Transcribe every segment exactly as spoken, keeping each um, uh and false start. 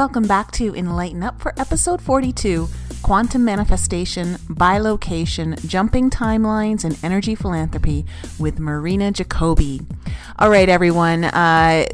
Welcome back to Enlighten Up for episode forty-two, Quantum Manifestation, Bilocation, Jumping Timelines, and Energy Philanthropy with Marina Jacobi. All right, everyone, uh,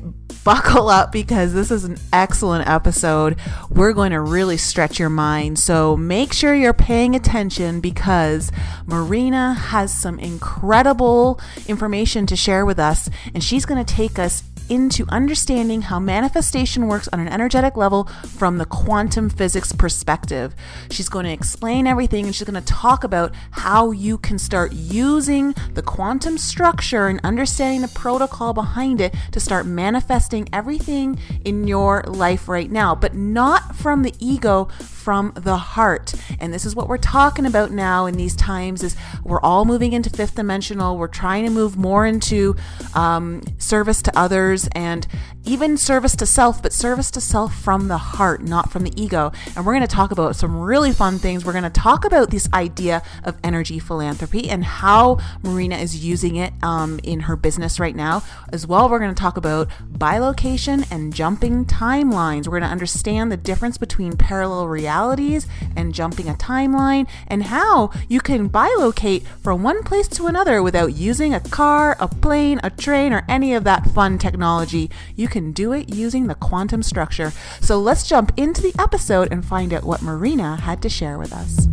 buckle up because this is an excellent episode. We're going to really stretch your mind, so make sure you're paying attention because Marina has some incredible information to share with us, and she's going to take us into understanding how manifestation works on an energetic level from the quantum physics perspective. She's going to explain everything, and she's going to talk about how you can start using the quantum structure and understanding the protocol behind it to start manifesting everything in your life right now, but not from the ego, from the heart. And this is what we're talking about now in these times is we're all moving into fifth dimensional. We're trying to move more into um, service to others, and even service to self, but service to self from the heart, not from the ego. And we're going to talk about some really fun things. We're going to talk about this idea of energy philanthropy and how Marina is using it um, in her business right now. As well, we're going to talk about bilocation and jumping timelines. We're going to understand the difference between parallel realities and jumping a timeline and how you can bilocate from one place to another without using a car, a plane, a train, or any of that fun technology. Technology. You can do it using the quantum structure. So let's jump into the episode and find out what Marina had to share with us.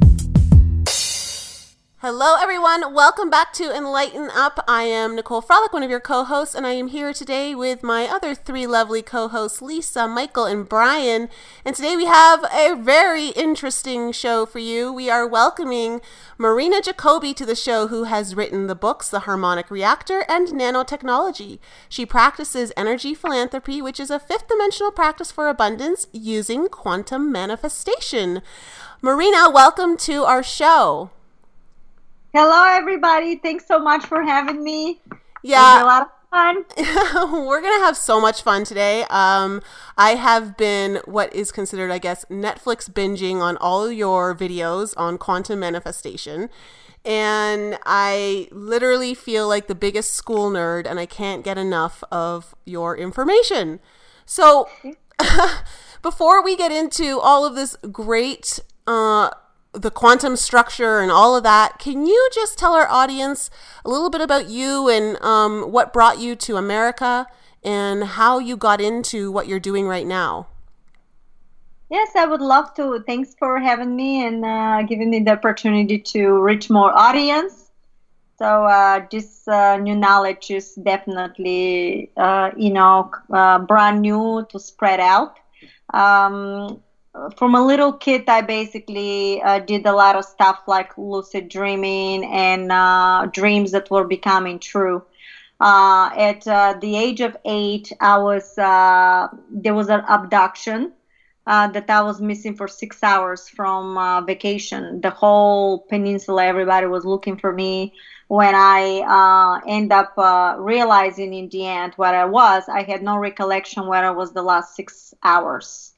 Hello, everyone. Welcome back to Enlighten Up. I am Nicole Froelich, one of your co-hosts, and I am here today with my other three lovely co-hosts, Lisa, Michael, and Brian. And today we have a very interesting show for you. We are welcoming Marina Jacobi to the show, who has written the books The Harmonic Reactor and Nanotechnology. She practices energy philanthropy, which is a fifth dimensional practice for abundance using quantum manifestation. Marina, welcome to our show. Hello, everybody. Thanks so much for having me. Yeah. It was a lot of fun. We're going to have so much fun today. Um, I have been what is considered, I guess, Netflix binging on all your videos on quantum manifestation. And I literally feel like the biggest school nerd, and I can't get enough of your information. So before we get into all of this great uh the quantum structure and all of that, can you just tell our audience a little bit about you and um, what brought you to America and how you got into what you're doing right now? Yes, I would love to. Thanks for having me and uh, giving me the opportunity to reach more audience. So uh, this uh, new knowledge is definitely, uh, you know, uh, brand new to spread out. Um, From a little kid, I basically uh, did a lot of stuff like lucid dreaming and uh, dreams that were becoming true. Uh, at uh, the age of eight, I was uh, there was an abduction uh, that I was missing for six hours from uh, vacation. The whole peninsula, everybody was looking for me. When I uh, end up uh, realizing in the end what I was, I had no recollection where I was the last six hours.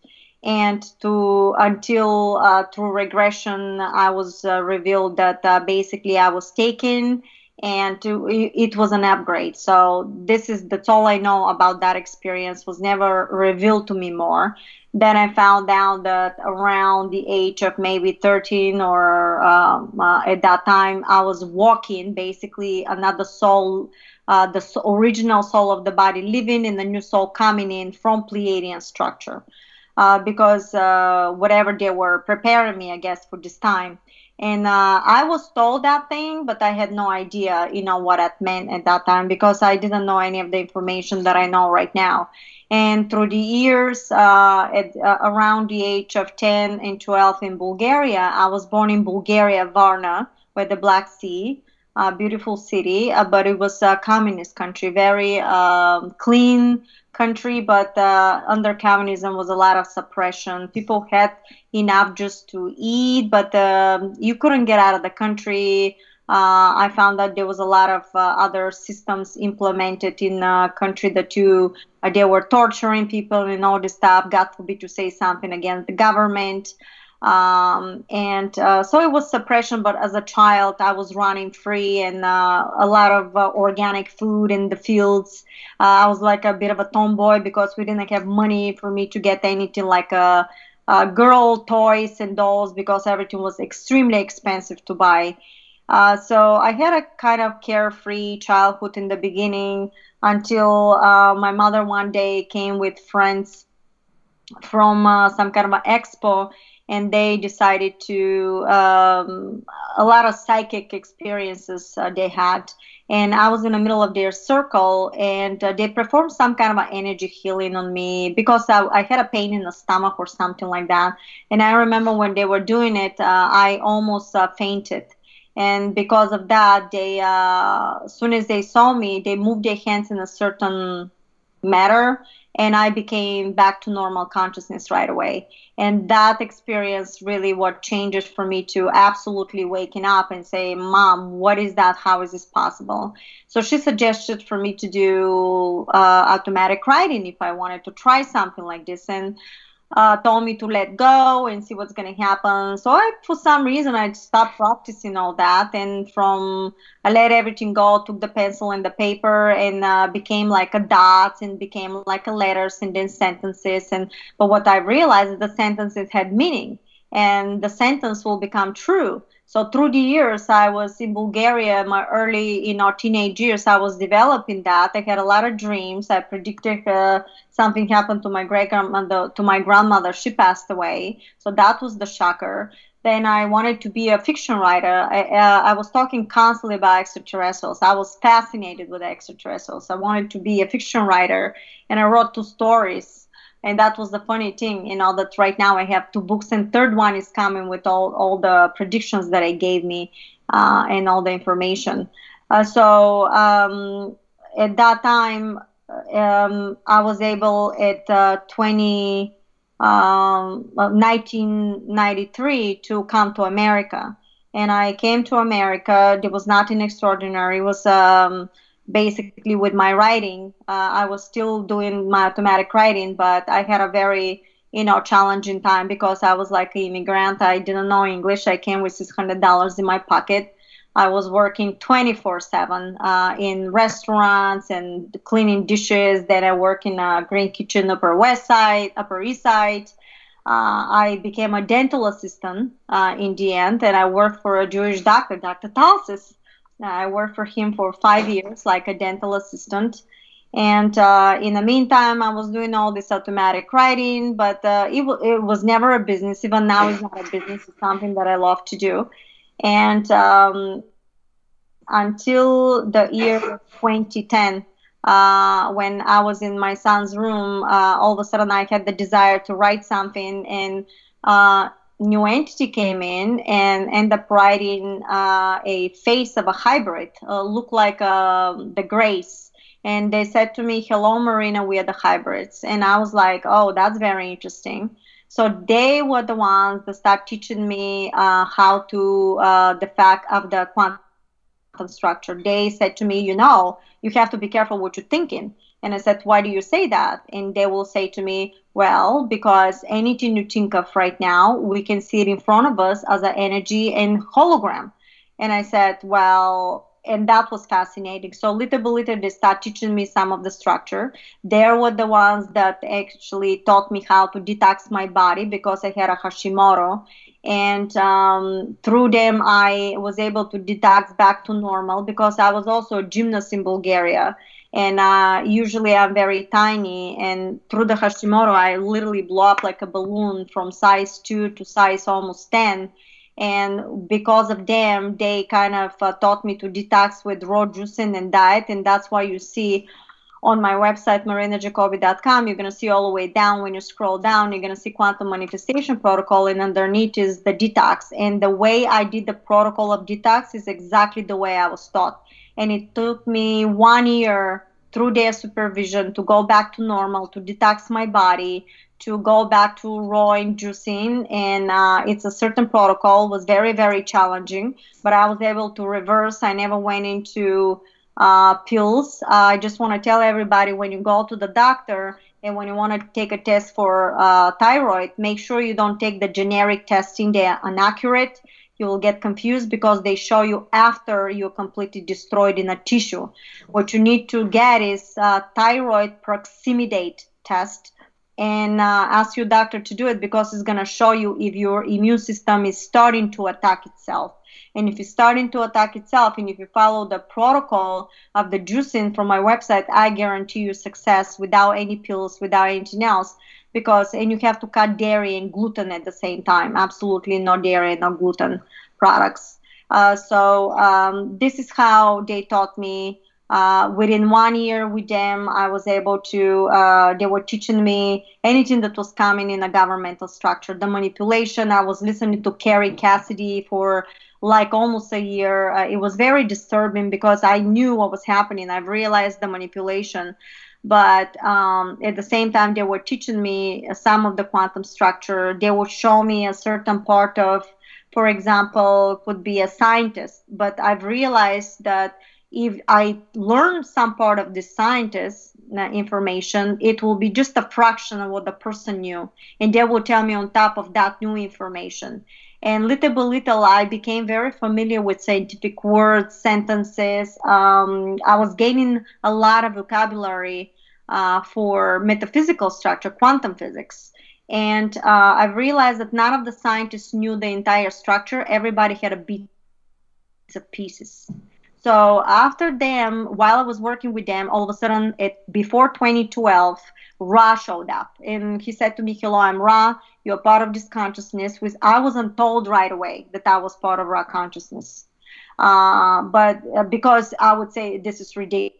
And to until uh, through regression, I was uh, revealed that uh, basically I was taken, and to, it was an upgrade. So this is that's all I know about that experience. Was never revealed to me more. Then I found out that around the age of maybe thirteen or um, uh, at that time, I was walking basically another soul. Uh, the original soul of the body living and the new soul coming in from Pleiadian structure. Uh, because uh, whatever they were preparing me, I guess, for this time. And uh, I was told that thing, but I had no idea, you know, what that meant at that time because I didn't know any of the information that I know right now. And through the years, uh, at uh, around the age of ten and twelve in Bulgaria, I was born in Bulgaria, Varna, by the Black Sea, a beautiful city, uh, but it was a communist country, very um, clean country, but uh, under communism was a lot of suppression. People had enough just to eat, but uh, you couldn't get out of the country. Uh, I found that there was a lot of uh, other systems implemented in a country that you, uh, they were torturing people and all this stuff, God forbid to say something against the government. Um, and uh, so it was suppression, but as a child, I was running free and uh, a lot of uh, organic food in the fields. Uh, I was like a bit of a tomboy because we didn't have money for me to get anything like a, a girl toys and dolls because everything was extremely expensive to buy. Uh, so I had a kind of carefree childhood in the beginning until uh, my mother one day came with friends from uh, some kind of an expo. And they decided to, um, a lot of psychic experiences uh, they had. And I was in the middle of their circle, and uh, they performed some kind of an energy healing on me because I, I had a pain in the stomach or something like that. And I remember when they were doing it, uh, I almost uh, fainted. And because of that, they, uh, as soon as they saw me, they moved their hands in a certain manner. And I became back to normal consciousness right away. And that experience really what changed for me to absolutely waking up and say, Mom, what is that? How is this possible? So she suggested for me to do uh, automatic writing if I wanted to try something like this, and uh, told me to let go and see what's going to happen. So I, for some reason, I stopped practicing all that. And from I let everything go, took the pencil and the paper, and uh, became like a dot and became like a letters and then sentences. And but what I realized is the sentences had meaning, and the sentence will become true. So through the years, I was in Bulgaria, my early, you know, teenage years, I was developing that. I had a lot of dreams. I predicted uh, something happened to my great-grandmother, to my grandmother. She passed away. So that was the shocker. Then I wanted to be a fiction writer. I, uh, I was talking constantly about extraterrestrials. I was fascinated with extraterrestrials. I wanted to be a fiction writer, and I wrote two stories. And that was the funny thing, you know, that right now I have two books, and third one is coming with all, all the predictions that I gave me uh, and all the information. Uh, so um, at that time, um, I was able at uh, nineteen ninety-three to come to America. And I came to America. There was nothing extraordinary. It was... Um, basically with my writing, uh, I was still doing my automatic writing, but I had a very, you know, challenging time because I was like an immigrant. I didn't know English. I came with six hundred dollars in my pocket. I was working twenty-four seven uh, in restaurants and cleaning dishes. Then I work in a green kitchen, Upper West Side, Upper East Side. Uh, I became a dental assistant uh, in the end, and I worked for a Jewish doctor, Doctor Talsis. I worked for him for five years, like a dental assistant. And uh, in the meantime, I was doing all this automatic writing, but uh, it, it was never a business. Even now it's not a business. It's something that I love to do. And um, until the year twenty ten, uh, when I was in my son's room, uh, all of a sudden I had the desire to write something, and uh new entity came in and ended up writing uh, a face of a hybrid, uh, looked like uh, the Grace. And they said to me, hello, Marina, we are the hybrids. And I was like, oh, that's very interesting. So they were the ones that started teaching me uh, how to, uh, the fact of the quantum structure. They said to me, you know, you have to be careful what you're thinking. And I said, why do you say that? And they will say to me, well, because anything you think of right now, we can see it in front of us as an energy and hologram. And I said, well, and that was fascinating. So little by little, they start teaching me some of the structure. They were the ones that actually taught me how to detox my body because I had a Hashimoto. And um, through them, I was able to detox back to normal because I was also a gymnast in Bulgaria. And uh, usually I'm very tiny, and through the Hashimoto, I literally blow up like a balloon from size two to size almost ten. And because of them, they kind of uh, taught me to detox with raw juicing and diet. And that's why you see on my website, marina jacobi dot com, you're going to see all the way down. When you scroll down, you're going to see Quantum Manifestation Protocol, and underneath is the detox. And the way I did the protocol of detox is exactly the way I was taught. And it took me one year through their supervision to go back to normal, to detox my body, to go back to raw and juicing. And uh, it's a certain protocol. It was very, very challenging, but I was able to reverse. I never went into uh, pills. Uh, I just want to tell everybody, when you go to the doctor and when you want to take a test for uh, thyroid, make sure you don't take the generic testing. They are inaccurate. You will get confused because they show you after you're completely destroyed in a tissue. What you need to get is a thyroid proximidate test, and uh, ask your doctor to do it, because it's going to show you if your immune system is starting to attack itself. And if it's starting to attack itself, and if you follow the protocol of the juicing from my website, I guarantee you success without any pills, without anything else. Because, and you have to cut dairy and gluten at the same time. Absolutely no dairy, no gluten products. Uh, so um, this is how they taught me. Uh, within one year with them, I was able to, uh, they were teaching me anything that was coming in a governmental structure, the manipulation. I was listening to Carrie Cassidy for like almost a year. Uh, it was very disturbing because I knew what was happening. I realized the manipulation. But um, at the same time, they were teaching me some of the quantum structure. They would show me a certain part of, for example, could be a scientist. But I've realized that if I learn some part of the scientist information, it will be just a fraction of what the person knew. And they will tell me on top of that new information. And little by little, I became very familiar with scientific words, sentences. Um, I was gaining a lot of vocabulary uh, for metaphysical structure, quantum physics. And uh, I realized that none of the scientists knew the entire structure. Everybody had a bit of pieces. So after them, while I was working with them, all of a sudden, it, before twenty twelve, Ra showed up. And he said to me, hello, I'm Ra. You're part of this consciousness. Which I wasn't told right away that I was part of Ra consciousness. Uh, but uh, because I would say this is ridiculous,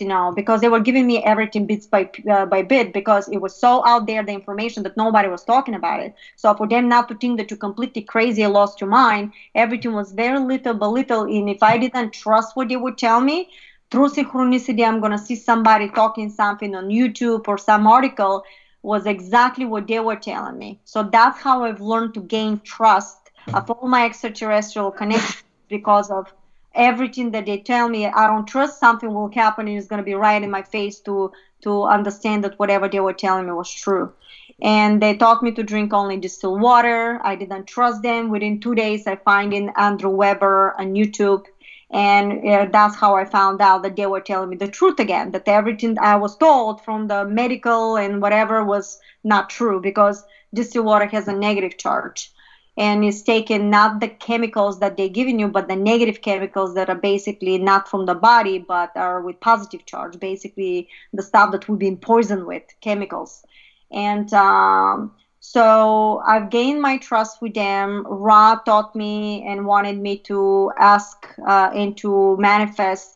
you know, because they were giving me everything bits by, uh, by bit, because it was so out there, the information, that nobody was talking about it. So for them not to think that you're completely crazy and lost your mind, everything was very little by little. And if I didn't trust what they would tell me, through synchronicity, I'm going to see somebody talking something on YouTube or some article was exactly what they were telling me. So that's how I've learned to gain trust of all my extraterrestrial connections, because of everything that they tell me. I don't trust something will happen and it's going to be right in my face to to understand that whatever they were telling me was true. And they taught me to drink only distilled water. I didn't trust them. Within two days, I find in Andrew Weber on YouTube. And uh, that's how I found out that they were telling me the truth again, that everything I was told from the medical and whatever was not true, because distilled water has a negative charge. And it's taken not the chemicals that they're giving you, but the negative chemicals that are basically not from the body, but are with positive charge, basically the stuff that we've been poisoned with, chemicals. And um, so I've gained my trust with them. Ra taught me and wanted me to ask uh, and to manifest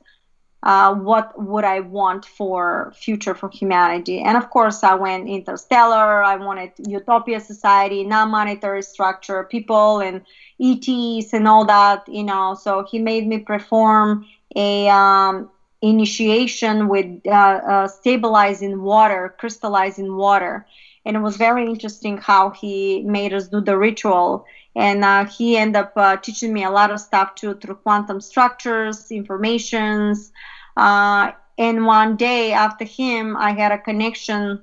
uh, what would I want for future for humanity. And of course, I went interstellar. I wanted utopia society, non-monetary structure, people and E Ts and all that, you know. So he made me perform a um, initiation with uh, uh, stabilizing water, crystallizing water. And it was very interesting how he made us do the ritual. And uh, he ended up uh, teaching me a lot of stuff too, through quantum structures, informations. Uh, and one day after him, I had a connection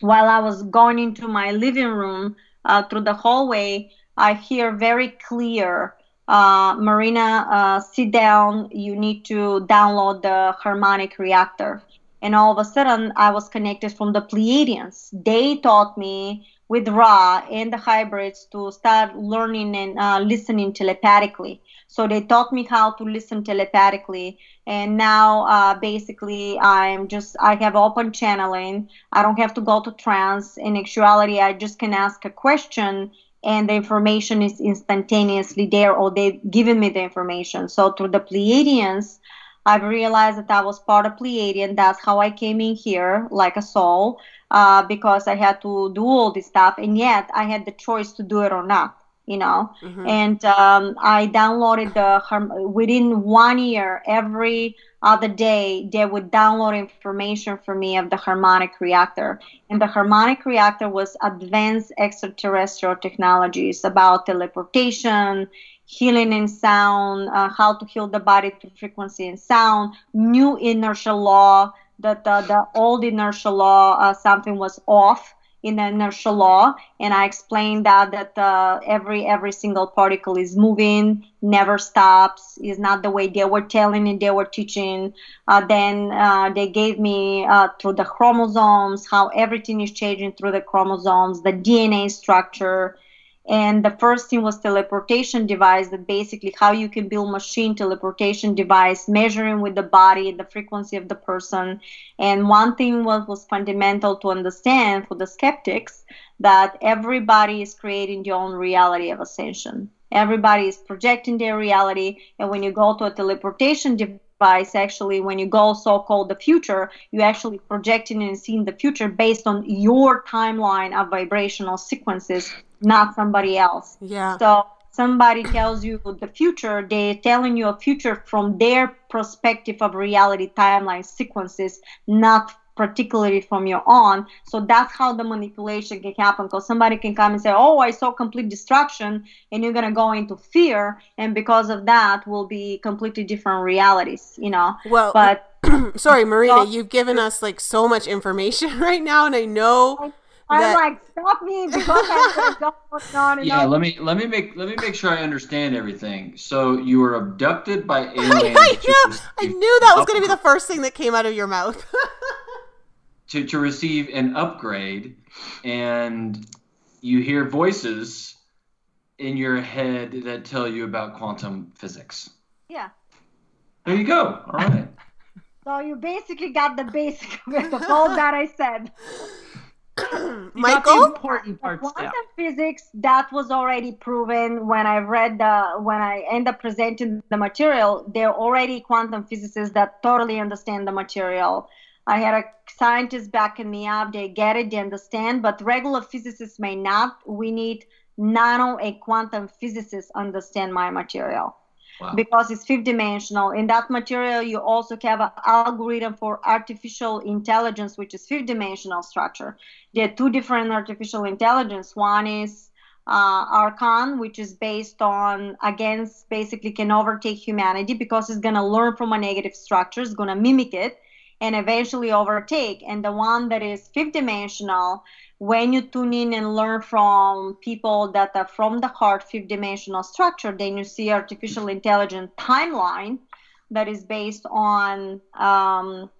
while I was going into my living room uh, through the hallway. I hear very clear, uh, Marina, uh, sit down. You need to download the Harmonic Reactor. And all of a sudden, I was connected from the Pleiadians. They taught me with Ra and the Hybrids to start learning and uh, listening telepathically. So they taught me how to listen telepathically. And now, uh, basically, I'm just, I have open channeling. I don't have to go to trance. In actuality, I just can ask a question and the information is instantaneously there, or they've given me the information. So through the Pleiadians, I've realized that I was part of Pleiadian. That's how I came in here, like a soul, uh, because I had to do all this stuff. And yet, I had the choice to do it or not, you know. Mm-hmm. And um, I downloaded the, within one year, every other day, they would download information for me of the Harmonic Reactor. And the Harmonic Reactor was advanced extraterrestrial technologies about teleportation, healing in sound, uh, how to heal the body through frequency and sound, new inertia law, that the, the old inertia law, uh, something was off in the inertia law, and I explained that that uh, every every single particle is moving, never stops, is not the way they were telling and they were teaching. Uh, then uh, they gave me uh, through the chromosomes, how everything is changing through the chromosomes, the D N A structure. And the first thing was teleportation device, that basically how you can build machine teleportation device, measuring with the body, the frequency of the person. And one thing was, was fundamental to understand for the skeptics, that everybody is creating their own reality of ascension. Everybody is projecting their reality. And when you go to a teleportation device, actually, when you go so-called the future, you're actually projecting and seeing the future based on your timeline of vibrational sequences, not somebody else. Yeah. So somebody tells you the future, they're telling you a future from their perspective of reality timeline sequences, not particularly from your own. So that's how the manipulation can happen, because somebody can come and say, oh, I saw complete destruction, and you're going to go into fear, and because of that will be completely different realities, you know. Well, but sorry, Marina, so you've given us like so much information right now, and I know... I'm that... like, stop me because I don't what's on and yeah, on. let me let me make let me make sure I understand everything. So you were abducted by aliens. I, I, to, knew, to, I knew that was going to be the first thing that came out of your mouth. to to receive an upgrade, and you hear voices in your head that tell you about quantum physics. Yeah. There you go. All right. So you basically got the basic of all that I said. Michael, important parts. Quantum physics, that was already proven when I read the when I end up presenting the material. There are already quantum physicists that totally understand the material. I had a scientist backing me up. They get it, they understand, but regular physicists may not. We need nano and quantum physicists understand my material. Wow. Because it's fifth dimensional. In that material, you also have an algorithm for artificial intelligence, which is fifth dimensional structure. There are two different artificial intelligence. One is uh, Archon, which is based on, against, basically can overtake humanity because it's going to learn from a negative structure, it's going to mimic it, and eventually overtake. And the one that is fifth dimensional, when you tune in and learn from people that are from the heart, fifth dimensional structure, then you see artificial intelligence timeline that is based on um,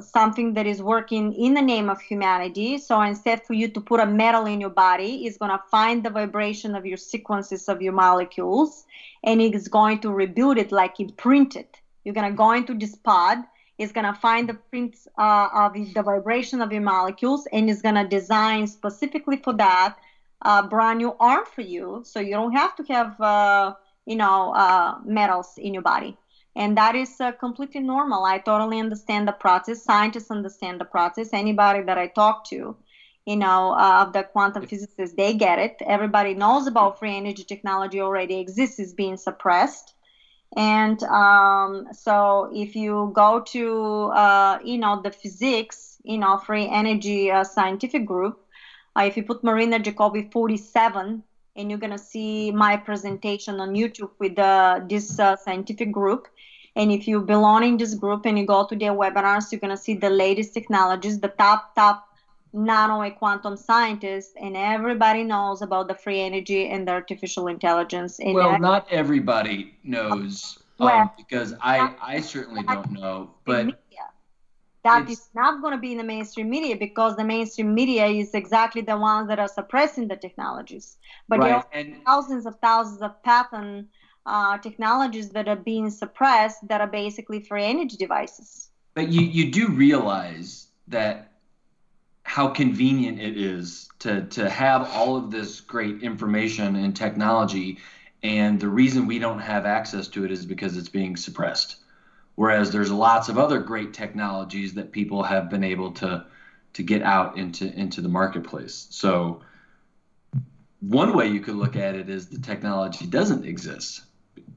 something that is working in the name of humanity. So instead for you to put a metal in your body, it's going to find the vibration of your sequences of your molecules, and it's going to rebuild it like imprint it. You're going to go into this pod, is going to find the prints uh, of the vibration of your molecules, and is going to design specifically for that a brand new arm for you, so you don't have to have, uh, you know, uh, metals in your body. And that is uh, completely normal. I totally understand the process. Scientists understand the process. Anybody that I talk to, you know, of uh, the quantum physicists, they get it. Everybody knows about free energy technology already exists. It's being suppressed. And um, so if you go to, uh, you know, the physics, you know, free energy uh, scientific group, uh, if you put Marina Jacobi forty-seven, and you're going to see my presentation on YouTube with uh, this uh, scientific group. And if you belong in this group and you go to their webinars, you're going to see the latest technologies, the top, top nano and quantum scientists, and everybody knows about the free energy and the artificial intelligence. And well, not everybody knows, well, um, because I, I certainly don't know. But media. That is not going to be in the mainstream media, because the mainstream media is exactly the ones that are suppressing the technologies. But right. There are and, thousands of thousands of patent uh, technologies that are being suppressed that are basically free energy devices. But you, you do realize that how convenient it is to, to have all of this great information and technology, and the reason we don't have access to it is because it's being suppressed. Whereas there's lots of other great technologies that people have been able to to get out into, into the marketplace. So one way you could look at it is the technology doesn't exist,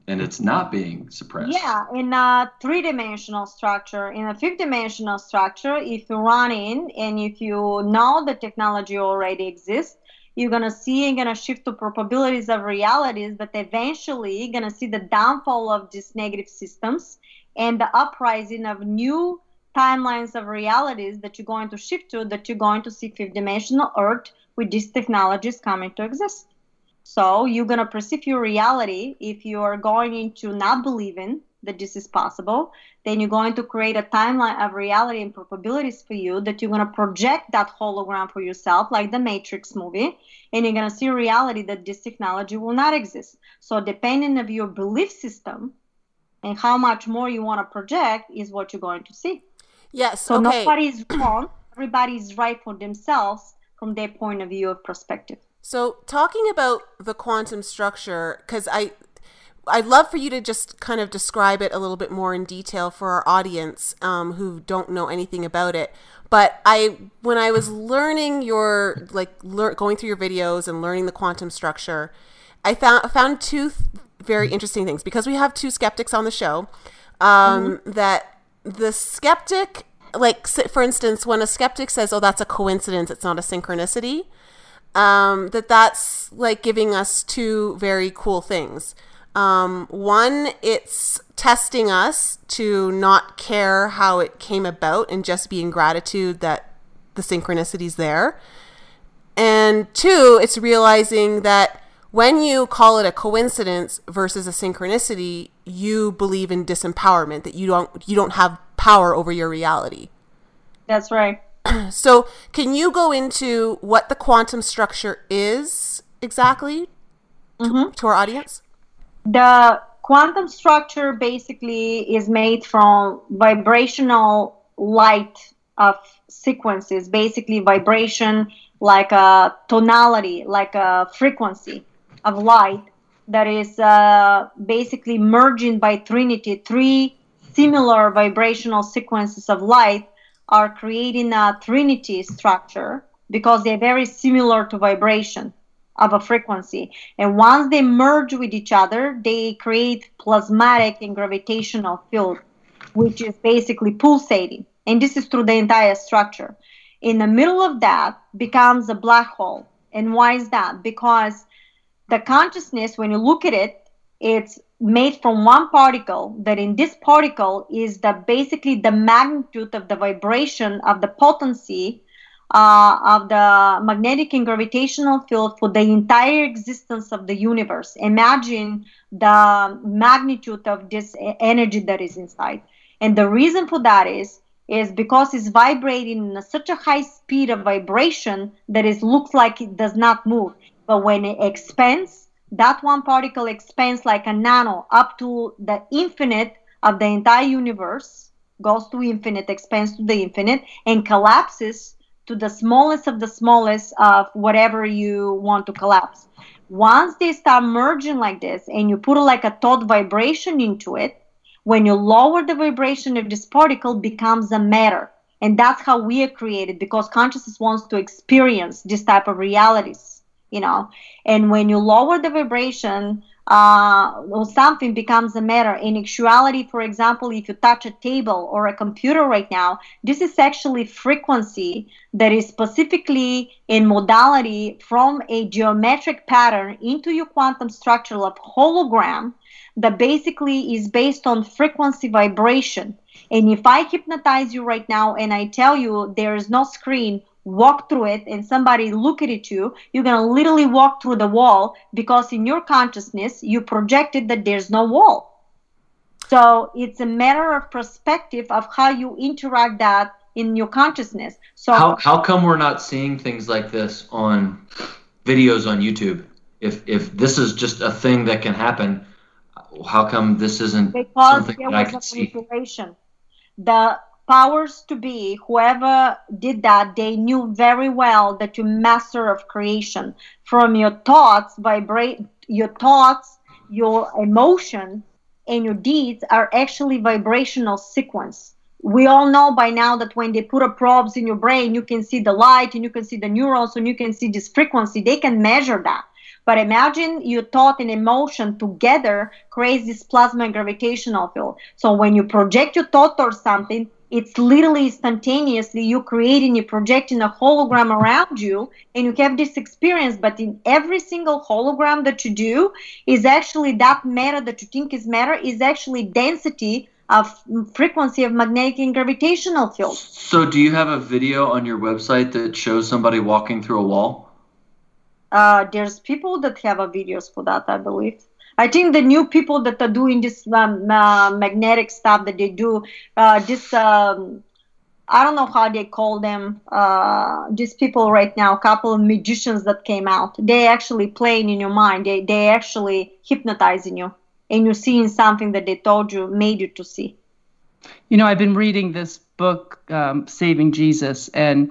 and it's not being suppressed. Yeah, in a three-dimensional structure, in a fifth-dimensional structure, if you run in and if you know the technology already exists, you're going to see and going to shift to probabilities of realities that eventually you're going to see the downfall of these negative systems and the uprising of new timelines of realities that you're going to shift to, that you're going to see fifth-dimensional Earth with these technologies coming to exist. So you're going to perceive your reality. If you are going into not believing that this is possible, then you're going to create a timeline of reality and probabilities for you that you're going to project that hologram for yourself, like the Matrix movie, and you're going to see reality that this technology will not exist. So depending on your belief system and how much more you want to project is what you're going to see. Yes. So okay. Nobody is wrong. Everybody is right for themselves from their point of view of perspective. So talking about the quantum structure, because I, I'd love for you to just kind of describe it a little bit more in detail for our audience um, who don't know anything about it. But I, when I was learning your, like lear- going through your videos and learning the quantum structure, I found, found two th- very interesting things, because we have two skeptics on the show, um, mm-hmm. that the skeptic, like for instance, when a skeptic says, oh, that's a coincidence, it's not a synchronicity, um, that that's like giving us two very cool things. Um, one, it's testing us to not care how it came about and just be in gratitude that the synchronicity's there. And two, it's realizing that when you call it a coincidence versus a synchronicity, you believe in disempowerment, that you don't, you don't have power over your reality. That's right. So can you go into what the quantum structure is exactly mm-hmm. to, to our audience? The quantum structure basically is made from vibrational light of sequences, basically vibration like a tonality, like a frequency of light that is uh, basically merging by trinity. Three similar vibrational sequences of light are creating a trinity structure because they're very similar to vibration of a frequency. And once they merge with each other, they create plasmatic and gravitational field, which is basically pulsating. And this is through the entire structure. In the middle of that becomes a black hole. And why is that? Because the consciousness, when you look at it, it's made from one particle, that in this particle is the basically the magnitude of the vibration of the potency Uh, of the magnetic and gravitational field for the entire existence of the universe. Imagine the magnitude of this energy that is inside. And the reason for that is, is because it's vibrating in such a high speed of vibration that it looks like it does not move. But when it expands, that one particle expands like a nano up to the infinite of the entire universe, goes to infinite, expands to the infinite, and collapses to the smallest of the smallest of whatever you want to collapse. Once they start merging like this and you put like a thought vibration into it, when you lower the vibration of this particle, becomes a matter. And that's how we are created, because consciousness wants to experience this type of realities, you know. And when you lower the vibration, uh, or something becomes a matter. In actuality, for example, if you touch a table or a computer right now, this is actually frequency that is specifically in modality from a geometric pattern into your quantum structure of hologram that basically is based on frequency vibration. And if I hypnotize you right now and I tell you there is no screen, walk through it, and somebody look at you, you're going to literally walk through the wall, because in your consciousness, you projected that there's no wall. So it's a matter of perspective of how you interact that in your consciousness. So how, how come we're not seeing things like this on videos on YouTube? If, if this is just a thing that can happen, how come this isn't something that I can see? Because there was a manipulation. The powers to be, whoever did that, they knew very well that you're master of creation. From your thoughts, vibrate your thoughts, your emotion, and your deeds are actually vibrational sequence. We all know by now that when they put a probes in your brain, you can see the light and you can see the neurons and you can see this frequency. They can measure that. But imagine your thought and emotion together creates this plasma and gravitational field. So when you project your thought or something, it's literally instantaneously you creating, you projecting a hologram around you, and you have this experience. But in every single hologram that you do is actually that matter that you think is matter is actually density of frequency of magnetic and gravitational fields. So do you have a video on your website that shows somebody walking through a wall? Uh, there's people that have a videos for that, I believe. I think the new people that are doing this um, uh, magnetic stuff that they do, uh, this, um, I don't know how they call them, uh, these people right now, a couple of magicians that came out. They actually playing in your mind. They, they actually hypnotizing you. And you're seeing something that they told you, made you to see. You know, I've been reading this book, um, Saving Jesus, and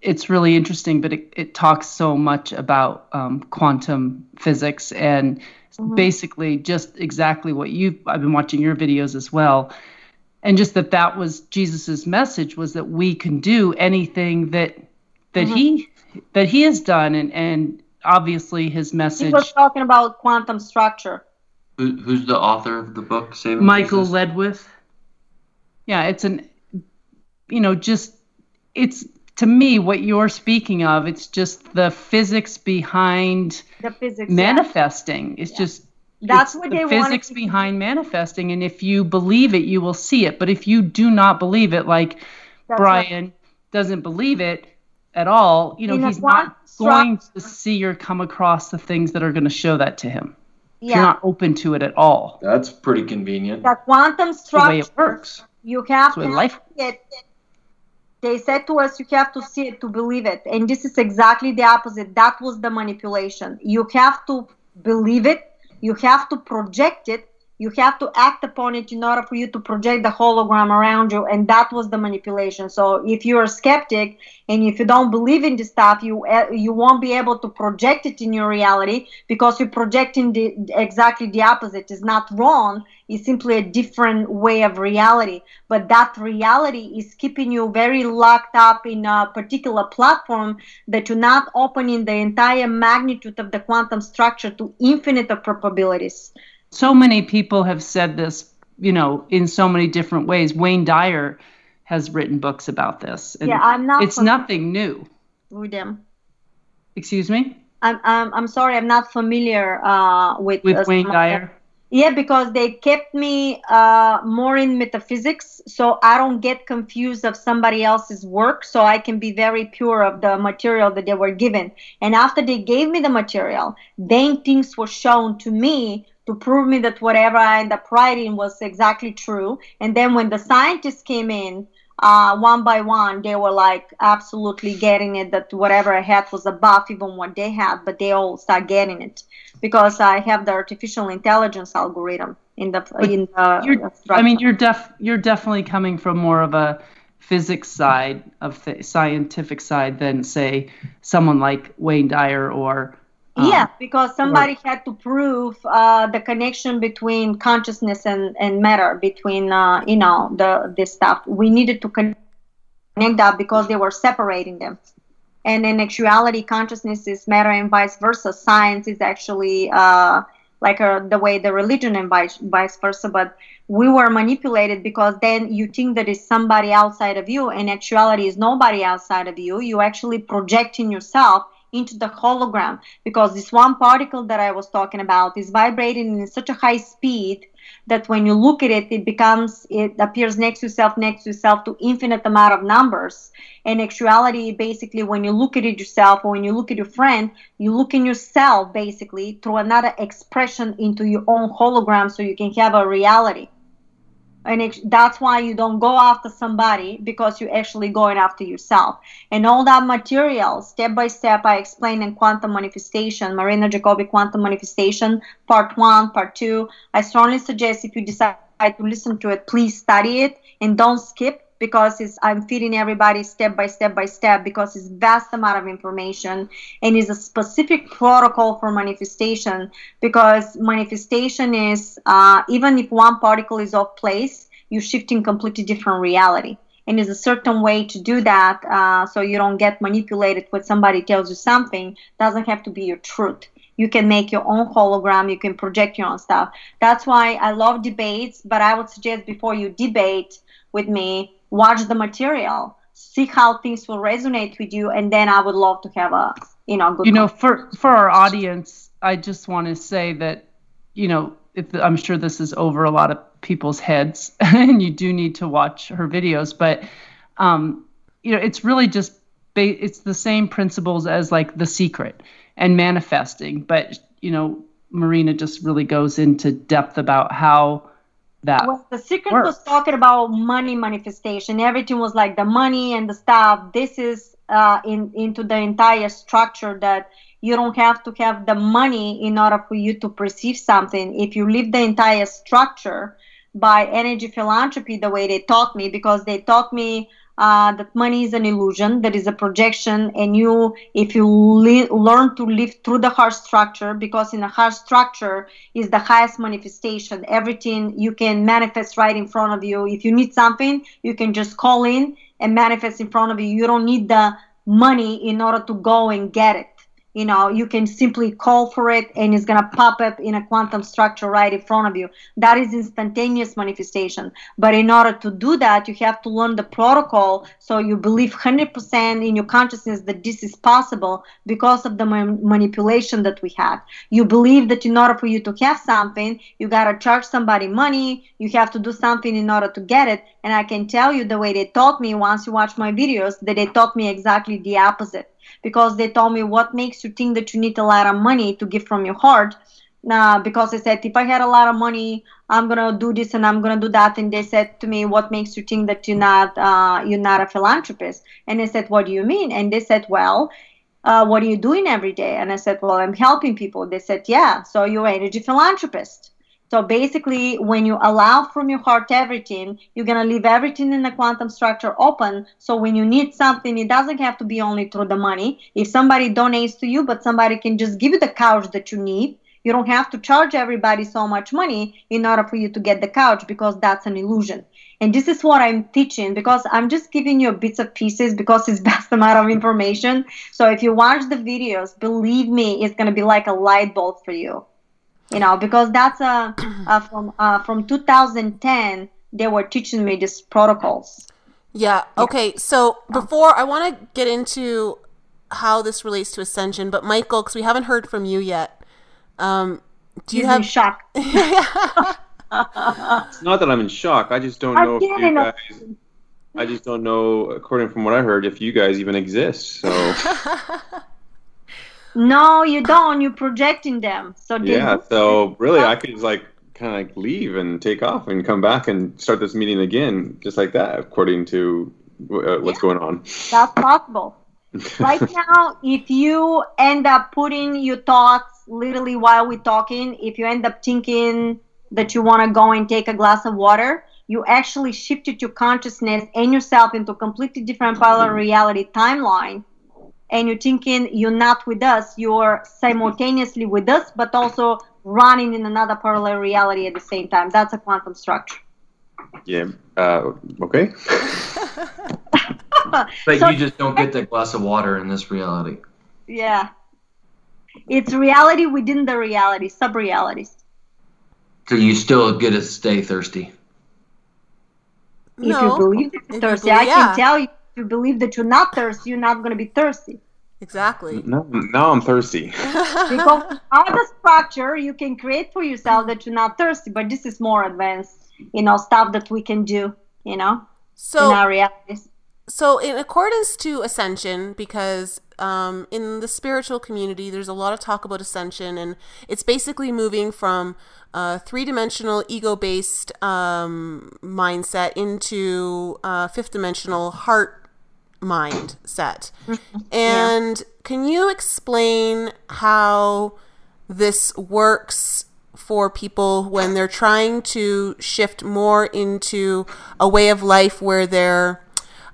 it's really interesting, but it, it talks so much about um, quantum physics and mm-hmm. basically just exactly what you've, I've been watching your videos as well. And just that that was Jesus's message, was that we can do anything that that mm-hmm. he that he has done. And, and obviously his message. He was talking about quantum structure. Who, who's the author of the book? Saving Michael Jesus? Ledwith. Yeah, it's an, you know, just, it's, to me, what you're speaking of, it's just the physics behind the physics, manifesting. Yeah. It's yeah. just That's it's what the they physics to... behind manifesting. And if you believe it, you will see it. But if you do not believe it, like That's Brian right. doesn't believe it at all, you know, In he's not going to see or come across the things that are going to show that to him. Yeah. You're not open to it at all. That's pretty convenient. The quantum structure, the way it works. You have to life. see it. They said to us, you have to see it to believe it. And this is exactly the opposite. That was the manipulation. You have to believe it. You have to project it. You have to act upon it in order for you to project the hologram around you. And that was the manipulation. So if you're a skeptic and if you don't believe in this stuff, you you won't be able to project it in your reality, because you're projecting the, exactly the opposite. It's not wrong. It's simply a different way of reality. But that reality is keeping you very locked up in a particular platform that you're not opening the entire magnitude of the quantum structure to infinite of probabilities. So many people have said this, you know, in so many different ways. Wayne Dyer has written books about this. And yeah, I'm not. It's nothing new. With them. Excuse me? I'm, I'm, I'm sorry, I'm not familiar uh, with... With uh, Wayne Dyer? Yeah, because they kept me uh, more in metaphysics, so I don't get confused of somebody else's work, so I can be very pure of the material that they were given. And after they gave me the material, then things were shown to me to prove me that whatever I ended up writing was exactly true. And then when the scientists came in, uh, one by one, they were like absolutely getting it, that whatever I had was above even what they had, but they all start getting it because I have the artificial intelligence algorithm in the, but in the you're, I mean, you're, def, you're definitely coming from more of a physics side, of the scientific side, than say someone like Wayne Dyer or... Um, yeah, because somebody right. had to prove uh, the connection between consciousness and, and matter, between, uh, you know, the this stuff. We needed to connect that because they were separating them. And in actuality, consciousness is matter and vice versa. Science is actually uh, like a, the way the religion and vice, vice versa. But we were manipulated because then you think that it's somebody outside of you. In actuality, it's nobody outside of you. You're actually projecting yourself into the hologram, because this one particle that I was talking about is vibrating in such a high speed that when you look at it, it becomes, it appears next to yourself, next to yourself to infinite amount of numbers. In actuality, basically, when you look at it yourself or when you look at your friend, you look in yourself basically through another expression into your own hologram, so you can have a reality. And it, that's why you don't go after somebody, because you're actually going after yourself. And all that material, step by step, I explain in Quantum Manifestation, Marina Jacobi Quantum Manifestation, part one, part two. I strongly suggest, if you decide to listen to it, please study it and don't skip, because it's, I'm feeding everybody step by step by step, because it's vast amount of information and is a specific protocol for manifestation, because manifestation is, uh, even if one particle is off place, you're shifting completely different reality. And there's a certain way to do that, uh, so you don't get manipulated when somebody tells you something. Doesn't have to be your truth. You can make your own hologram. You can project your own stuff. That's why I love debates, but I would suggest before you debate with me, watch the material, see how things will resonate with you, and then I would love to have a, you know, good. You know, for for our audience, I just want to say that, you know, if, I'm sure this is over a lot of people's heads, and you do need to watch her videos. But, um, you know, it's really just, ba- it's the same principles as like The Secret and manifesting. But, you know, Marina just really goes into depth about how that well, The Secret works. Was talking about money manifestation. Everything was like the money and the stuff. This is uh, in into the entire structure that you don't have to have the money in order for you to perceive something. If you leave the entire structure by energy philanthropy, the way they taught me, because they taught me uh, that money is an illusion, that is a projection, and you, if you le- learn to live through the heart structure, because in the heart structure is the highest manifestation. Everything you can manifest right in front of you. If you need something, you can just call in and manifest in front of you. You don't need the money in order to go and get it. You know, you can simply call for it and it's going to pop up in a quantum structure right in front of you. That is instantaneous manifestation. But in order to do that, you have to learn the protocol so you believe one hundred percent in your consciousness that this is possible because of the ma- manipulation that we had. You believe that in order for you to have something, you got to charge somebody money, you have to do something in order to get it. And I can tell you the way they taught me, once you watch my videos, that they taught me exactly the opposite. Because they told me what makes you think that you need a lot of money to give from your heart. Uh, because I said, if I had a lot of money, I'm going to do this and I'm going to do that. And they said to me, what makes you think that you're not, uh, you're not a philanthropist? And I said, what do you mean? And they said, well, uh, what are you doing every day? And I said, well, I'm helping people. They said, yeah, so you're an energy philanthropist. So basically, when you allow from your heart everything, you're going to leave everything in the quantum structure open. So when you need something, it doesn't have to be only through the money. If somebody donates to you, but somebody can just give you the couch that you need, you don't have to charge everybody so much money in order for you to get the couch, because that's an illusion. And this is what I'm teaching, because I'm just giving you bits of pieces, because it's vast amount of information. So if you watch the videos, believe me, it's going to be like a light bulb for you. You know, because that's uh, uh, from uh, from two thousand ten, they were teaching me these protocols. Yeah. Okay. So before, I want to get into how this relates to Ascension, but Michael, because we haven't heard from you yet. Um, do you He's have in shock? It's not that I'm in shock. I just don't I know if you guys. Know. I just don't know, according from what I heard, if you guys even exist. So. No, you don't. You're projecting them. So yeah, so really I could just like kind of like leave and take off and come back and start this meeting again, just like that, according to uh, what's yeah, going on. That's possible. Right now, if you end up putting your thoughts literally while we're talking, if you end up thinking that you want to go and take a glass of water, you actually shifted your consciousness and yourself into a completely different parallel reality timeline. And you're thinking you're not with us, you're simultaneously with us, but also running in another parallel reality at the same time. That's a quantum structure. Yeah, uh, okay. But so, you just don't get that glass of water in this reality. Yeah. It's reality within the reality, sub-realities. So you still get to stay thirsty? If no. you believe that you're thirsty, you believe, yeah. I can tell you. If you believe that you're not thirsty, you're not going to be thirsty. Exactly. No, now I'm thirsty. Because out of structure, you can create for yourself that you're not thirsty, but this is more advanced, you know, stuff that we can do, you know, so, in our realities. So in accordance to Ascension, because um, in the spiritual community, there's a lot of talk about Ascension, and it's basically moving from a three-dimensional ego-based um, mindset into a fifth-dimensional heart mindset. And yeah. Can you explain how this works for people when they're trying to shift more into a way of life where they're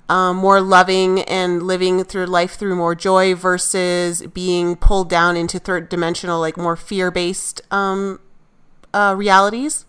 um, more loving and living through life through more joy versus being pulled down into third dimensional, like more fear-based um, uh, realities?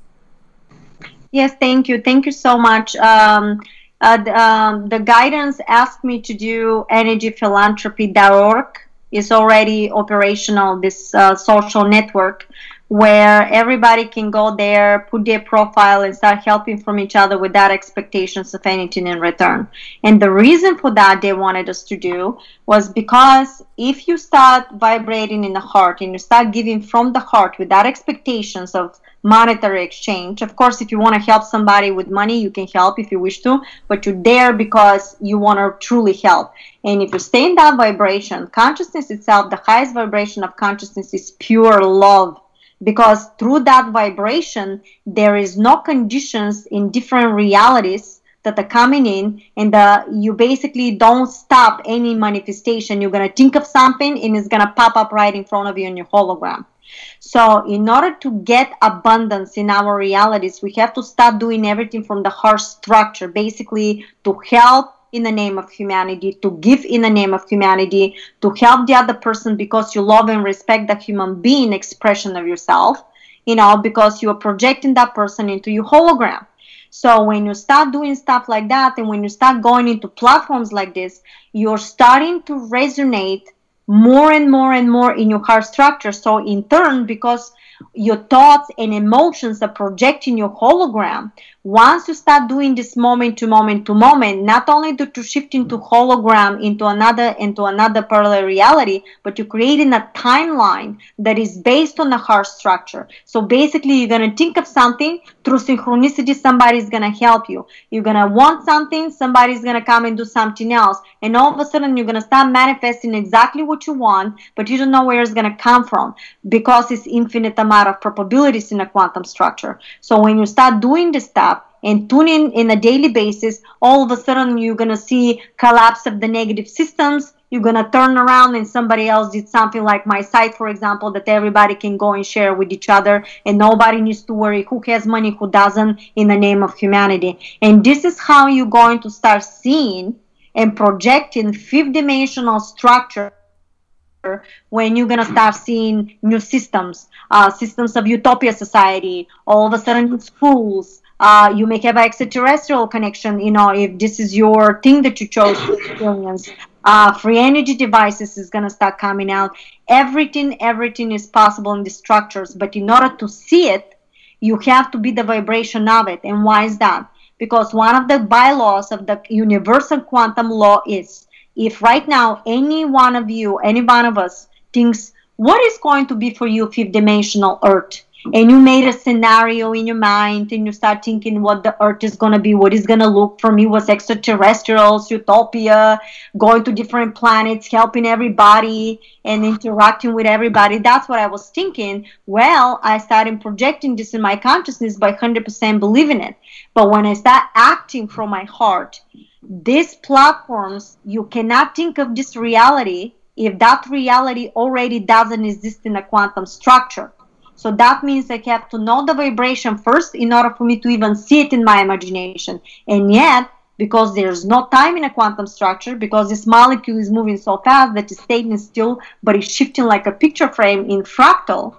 Yes, thank you. Thank you so much. Um, Uh, the, um, the guidance asked me to do energy philanthropy dot org. It's already operational, this uh, social network where everybody can go there, put their profile and start helping from each other without expectations of anything in return. And the reason for that they wanted us to do was because if you start vibrating in the heart and you start giving from the heart without expectations of monetary exchange. Of course, if you want to help somebody with money, you can help if you wish to, but you're there because you want to truly help. And if you stay in that vibration, consciousness itself, the highest vibration of consciousness is pure love, because through that vibration, there is no conditions in different realities that are coming in, and uh, you basically don't stop any manifestation. You're going to think of something, and it's going to pop up right in front of you in your hologram. So in order to get abundance in our realities, we have to start doing everything from the heart structure, basically to help in the name of humanity, to give in the name of humanity, to help the other person because you love and respect the human being expression of yourself, you know, because you are projecting that person into your hologram. So when you start doing stuff like that, and when you start going into platforms like this, you're starting to resonate more and more and more in your heart structure. So in turn, because your thoughts and emotions are projecting your hologram, once you start doing this moment to moment to moment, not only do you shift into hologram, into another, into another parallel reality, but you're creating a timeline that is based on the heart structure. So basically, you're going to think of something, through synchronicity, somebody's going to help you. You're going to want something, somebody's going to come and do something else. And all of a sudden, you're going to start manifesting exactly what you want, but you don't know where it's going to come from, because it's infinite amount of probabilities in a quantum structure. So when you start doing this stuff, and tune in in a daily basis, all of a sudden you're going to see collapse of the negative systems. You're going to turn around and somebody else did something like my site, for example, that everybody can go and share with each other, and nobody needs to worry who has money, who doesn't, in the name of humanity. And this is how you're going to start seeing and projecting fifth-dimensional structure, when you're going to start seeing new systems, uh, systems of utopia society, all of a sudden it's schools. Uh, you may have an extraterrestrial connection, you know, if this is your thing that you chose to experience. Uh, free energy devices is going to start coming out. Everything, everything is possible in these structures. But in order to see it, you have to be the vibration of it. And why is that? Because one of the bylaws of the universal quantum law is, if right now any one of you, any one of us thinks, what is going to be for you fifth-dimensional Earth? And you made a scenario in your mind, and you start thinking what the Earth is going to be, what is going to look for me, was extraterrestrials, utopia, going to different planets, helping everybody, and interacting with everybody. That's what I was thinking. Well, I started projecting this in my consciousness by one hundred percent believing it. But when I start acting from my heart, these platforms, you cannot think of this reality if that reality already doesn't exist in a quantum structure. So that means I have to know the vibration first in order for me to even see it in my imagination. And yet, because there's no time in a quantum structure, because this molecule is moving so fast that it's staying still, but it's shifting like a picture frame in fractal,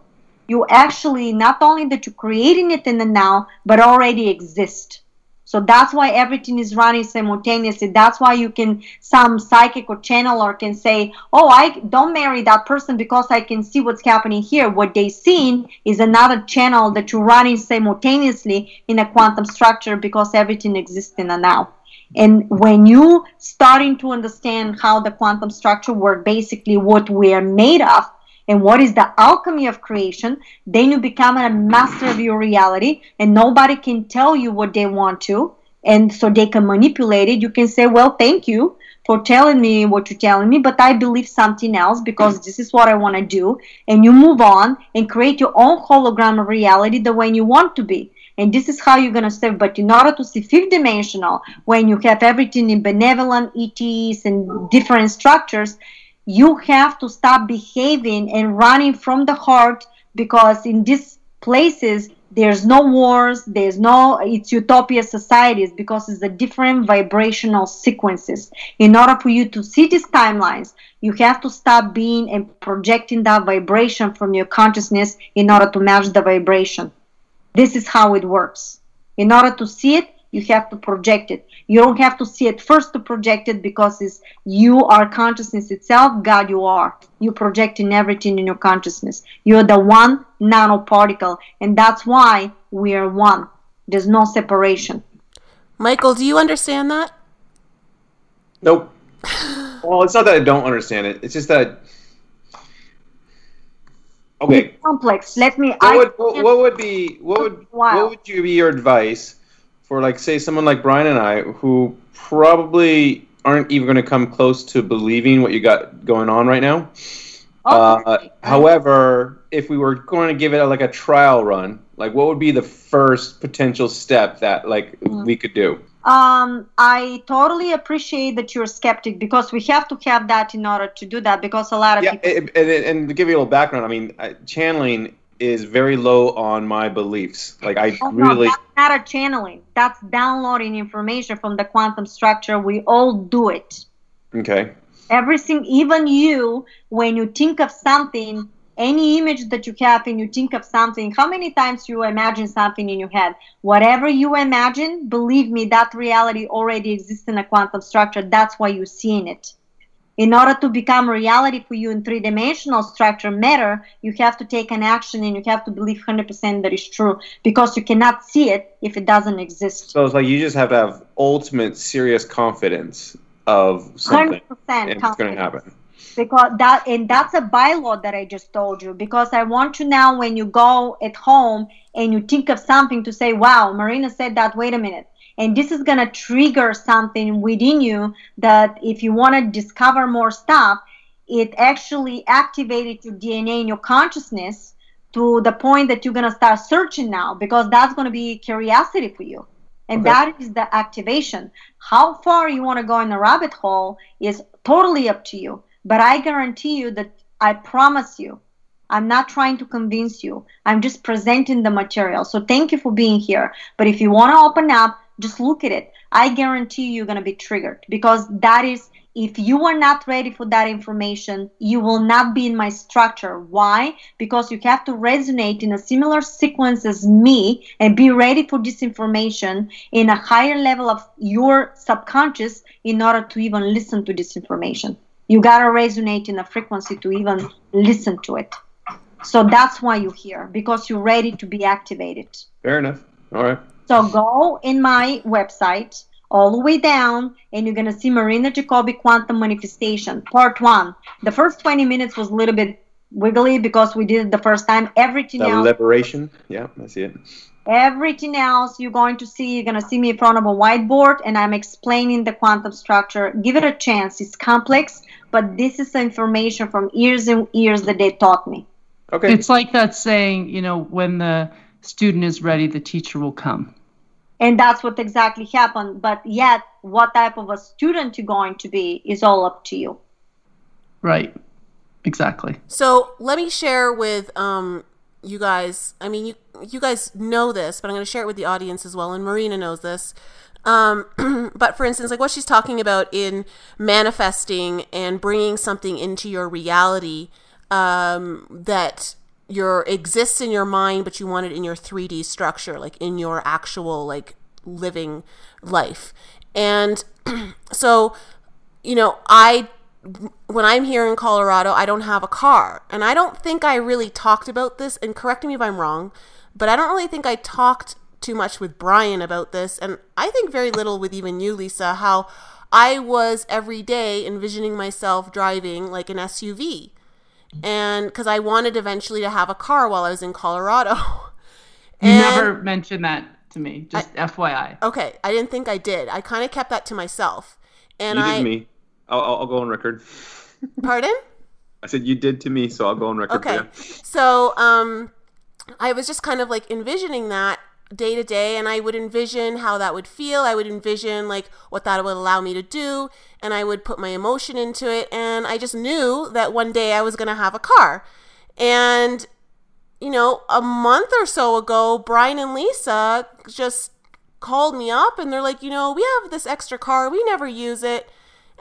you actually, not only that you're creating it in the now, but already exist. So that's why everything is running simultaneously. That's why you can, some psychic or channeler can say, oh, I don't marry that person because I can see what's happening here. What they're seeing is another channel that you're running simultaneously in a quantum structure, because everything exists in the now. And when you starting to understand how the quantum structure works, basically what we are made of, and what is the alchemy of creation, then you become a master of your reality, and nobody can tell you what they want to, and so they can manipulate it. You can say, well, thank you for telling me what you're telling me, but I believe something else because this is what I want to do, and you move on and create your own hologram of reality the way you want to be. And this is how you're going to serve. But in order to see fifth dimensional, when you have everything in benevolent E Ts and different structures, you have to stop behaving and running from the heart, because in these places, there's no wars, there's no, it's utopia societies, because it's a different vibrational sequences. In order for you to see these timelines, you have to stop being and projecting that vibration from your consciousness in order to match the vibration. This is how it works. In order to see it, you have to project it. You don't have to see it first to project it, because it's you are consciousness itself. God, you are. You're projecting everything in your consciousness. You're the one nanoparticle. And that's why we are one. There's no separation. Michael, do you understand that? Nope. Well, it's not that I don't understand it. It's just that okay, complex. Let me. What I would what, what would be what would what would you be your advice for, like, say someone like Brian and I, who probably aren't even going to come close to believing what you got going on right now. Okay. Uh, however, if we were going to give it a, like a trial run, like what would be the first potential step that like mm. we could do? Um, I totally appreciate that you're a skeptic, because we have to have that in order to do that, because a lot of yeah, people... It, it, and to give you a little background, I mean, I, channeling is very low on my beliefs. Like I oh, really... No, that's not a channeling. That's downloading information from the quantum structure. We all do it. Okay. Everything, even you, when you think of something, any image that you have and you think of something, how many times you imagine something in your head? Whatever you imagine, believe me, that reality already exists in a quantum structure. That's why you're seeing it. In order to become reality for you in three-dimensional structure matter, you have to take an action and you have to believe one hundred percent that it's true, because you cannot see it if it doesn't exist. So it's like you just have to have ultimate serious confidence of something and it's going to happen. Because that, and that's a bylaw that I just told you, because I want you now, when you go at home and you think of something, to say, wow, Marina said that, wait a minute. And this is going to trigger something within you that if you want to discover more stuff, it actually activated your D N A and your consciousness to the point that you're going to start searching now, because that's going to be curiosity for you. And okay. that is the activation. How far you want to go in the rabbit hole is totally up to you. But I guarantee you that, I promise you, I'm not trying to convince you. I'm just presenting the material. So thank you for being here. But if you want to open up, just look at it. I guarantee you're going to be triggered, because that is, if you are not ready for that information, you will not be in my structure. Why? Because you have to resonate in a similar sequence as me and be ready for this information in a higher level of your subconscious in order to even listen to this information. You got to resonate in a frequency to even listen to it. So that's why you're here, because you're ready to be activated. Fair enough. All right. So go in my website all the way down, and you're going to see Marina Jacobi Quantum Manifestation, Part one. The first twenty minutes was a little bit wiggly because we did it the first time. Everything the else. Liberation. Yeah, I see it. Everything else you're going to see, you're going to see me in front of a whiteboard, and I'm explaining the quantum structure. Give it a chance. It's complex, but this is information from years and years that they taught me. Okay. It's like that saying, you know, when the student is ready, the teacher will come. And that's what exactly happened. But yet, what type of a student you're going to be is all up to you. Right. Exactly. So let me share with... Um, you guys, I mean, you you guys know this, but I'm going to share it with the audience as well. And Marina knows this. Um, but for instance, like what she's talking about in manifesting and bringing something into your reality um, that your exists in your mind, but you want it in your three D structure, like in your actual like living life. And so, you know, I when I'm here in Colorado, I don't have a car. And I don't think I really talked about this, and correct me if I'm wrong, but I don't really think I talked too much with Brian about this. And I think very little with even you, Lisa, how I was every day envisioning myself driving like an S U V. And because I wanted eventually to have a car while I was in Colorado. And you never mentioned that to me, just I, F Y I. Okay. I didn't think I did. I kind of kept that to myself. And you did I, me. I'll, I'll go on record. Pardon? I said you did to me, so I'll go on record. Okay. So um, I was just kind of like envisioning that day to day, and I would envision how that would feel. I would envision like what that would allow me to do, and I would put my emotion into it. And I just knew that one day I was going to have a car. And, you know, a month or so ago, Brian and Lisa just called me up, and they're like, you know, we have this extra car. We never use it.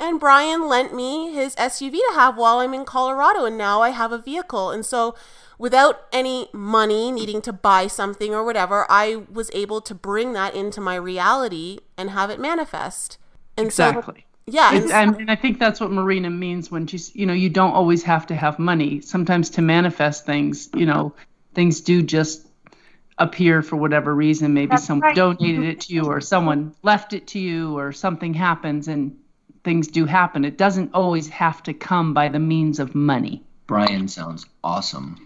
And Brian lent me his S U V to have while I'm in Colorado, and now I have a vehicle. And so without any money needing to buy something or whatever, I was able to bring that into my reality and have it manifest. And exactly. So, yeah. And, and, and I think that's what Marina means when she's, you know, you don't always have to have money. Sometimes to manifest things, you know, things do just appear for whatever reason. Maybe that's someone right. donated it to you, or someone left it to you, or something happens and things do happen. It doesn't always have to come by the means of money. Brian sounds awesome.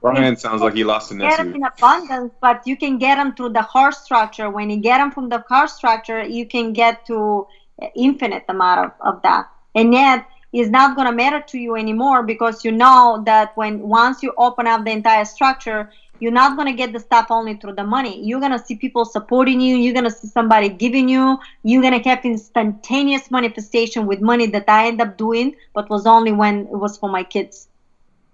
Brian sounds like he lost a nephew. In abundance, but you can get them through the heart structure. When you get them from the heart structure, you can get to infinite amount of, of that. And yet, it's not going to matter to you anymore, because you know that when once you open up the entire structure, you're not going to get the stuff only through the money. You're going to see people supporting you. You're going to see somebody giving you. You're going to have instantaneous manifestation with money that I end up doing, but was only when it was for my kids.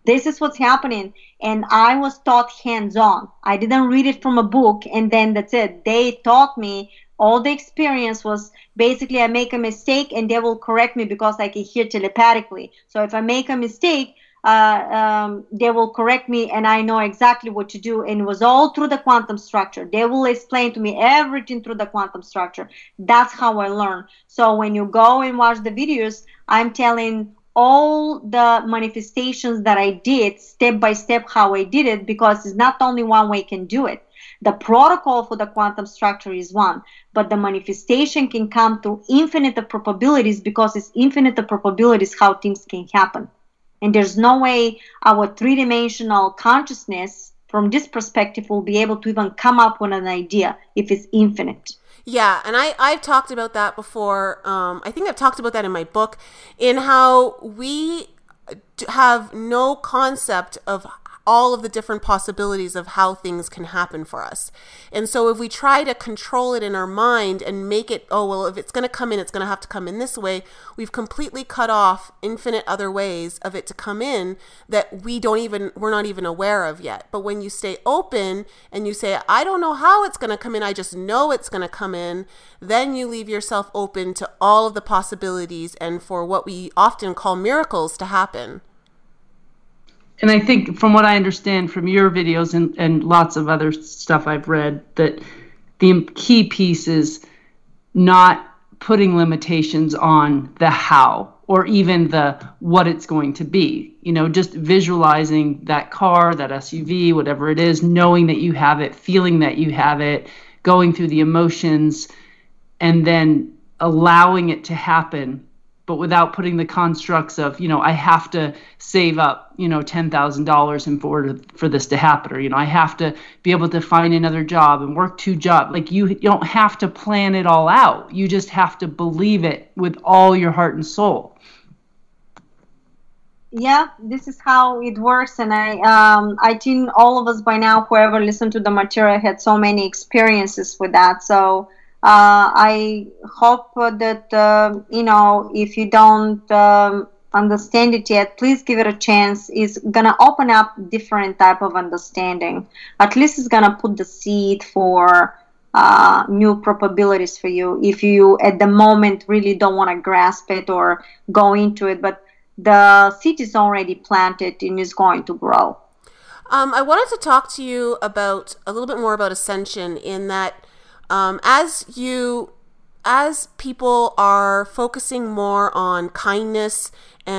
This is what's happening. And I was taught hands-on. I didn't read it from a book, and then that's it. They taught me. All the experience was basically I make a mistake, and they will correct me because I can hear telepathically. So if I make a mistake, Uh, um, they will correct me, and I know exactly what to do. And it was all through the quantum structure. They will explain to me everything through the quantum structure. That's how I learn. So when you go and watch the videos, I'm telling all the manifestations that I did, step by step, how I did it, because it's not only one way can do it. The protocol for the quantum structure is one, but the manifestation can come through infinite probabilities, because it's infinite probabilities how things can happen. And there's no way our three-dimensional consciousness, from this perspective, will be able to even come up with an idea if it's infinite. Yeah, and I, I've talked about that before. Um, I think I've talked about that in my book, in how we have no concept of all of the different possibilities of how things can happen for us. And so if we try to control it in our mind and make it, oh, well, if it's going to come in, it's going to have to come in this way, we've completely cut off infinite other ways of it to come in that we don't even, we're not even aware of yet. But when you stay open and you say, I don't know how it's going to come in, I just know it's going to come in, then you leave yourself open to all of the possibilities and for what we often call miracles to happen. And I think from what I understand from your videos and, and lots of other stuff I've read, that the key piece is not putting limitations on the how or even the what it's going to be. You know, just visualizing that car, that S U V, whatever it is, knowing that you have it, feeling that you have it, going through the emotions, and then allowing it to happen, but without putting the constructs of, you know, I have to save up, you know, ten thousand dollars in order for this to happen, or, you know, I have to be able to find another job and work two jobs. Like, you, you don't have to plan it all out. You just have to believe it with all your heart and soul. Yeah, this is how it works. And I, um, I think all of us by now, whoever listened to the material, had so many experiences with that. So Uh, I hope that, uh, you know, if you don't um, understand it yet, please give it a chance. It's going to open up different type of understanding. At least it's going to put the seed for uh, new probabilities for you, if you at the moment really don't want to grasp it or go into it. But the seed is already planted and is going to grow. Um, I wanted to talk to you about a little bit more about ascension, in that Um, as you, as people are focusing more on kindness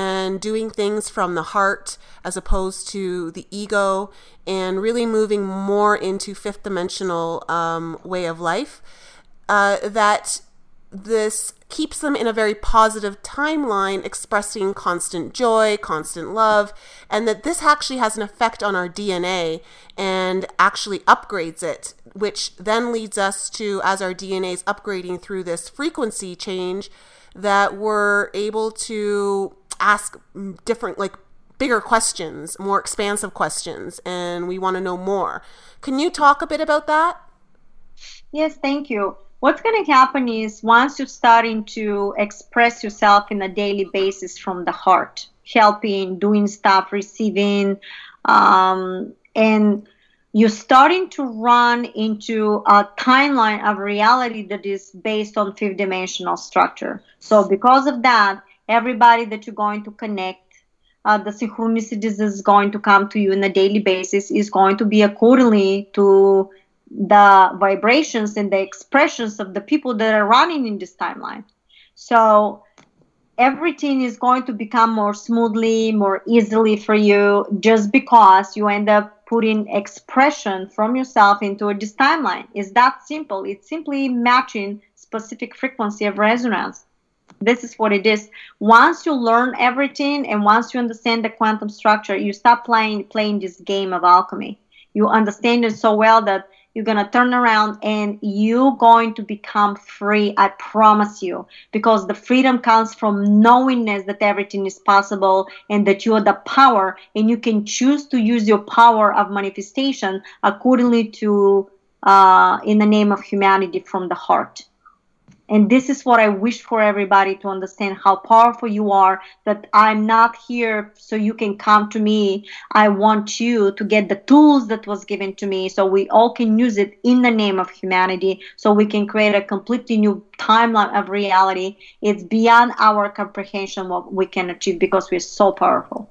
and doing things from the heart as opposed to the ego, and really moving more into fifth dimensional um, way of life, uh, that this keeps them in a very positive timeline, expressing constant joy, constant love, and that this actually has an effect on our D N A and actually upgrades it, which then leads us to, as our D N A is upgrading through this frequency change, that we're able to ask different, like, bigger questions, more expansive questions, and we want to know more. Can you talk a bit about that? Yes, thank you. What's going to happen is, once you're starting to express yourself in a daily basis from the heart, helping, doing stuff, receiving, um, and you're starting to run into a timeline of reality that is based on fifth dimensional structure. So because of that, everybody that you're going to connect, Uh, the synchronicities is going to come to you on a daily basis is going to be accordingly to the vibrations and the expressions of the people that are running in this timeline. So everything is going to become more smoothly, more easily for you, just because you end up putting expression from yourself into this timeline. It's that simple. It's simply matching specific frequency of resonance. This is what it is. Once you learn everything and once you understand the quantum structure, you stop playing playing this game of alchemy. You understand it so well that you're going to turn around and you're going to become free, I promise you. Because the freedom comes from knowingness that everything is possible and that you are the power and you can choose to use your power of manifestation accordingly to, uh, in the name of humanity from the heart. And this is what I wish for everybody to understand, how powerful you are, that I'm not here so you can come to me. I want you to get the tools that was given to me so we all can use it in the name of humanity, so we can create a completely new timeline of reality. It's beyond our comprehension what we can achieve because we're so powerful.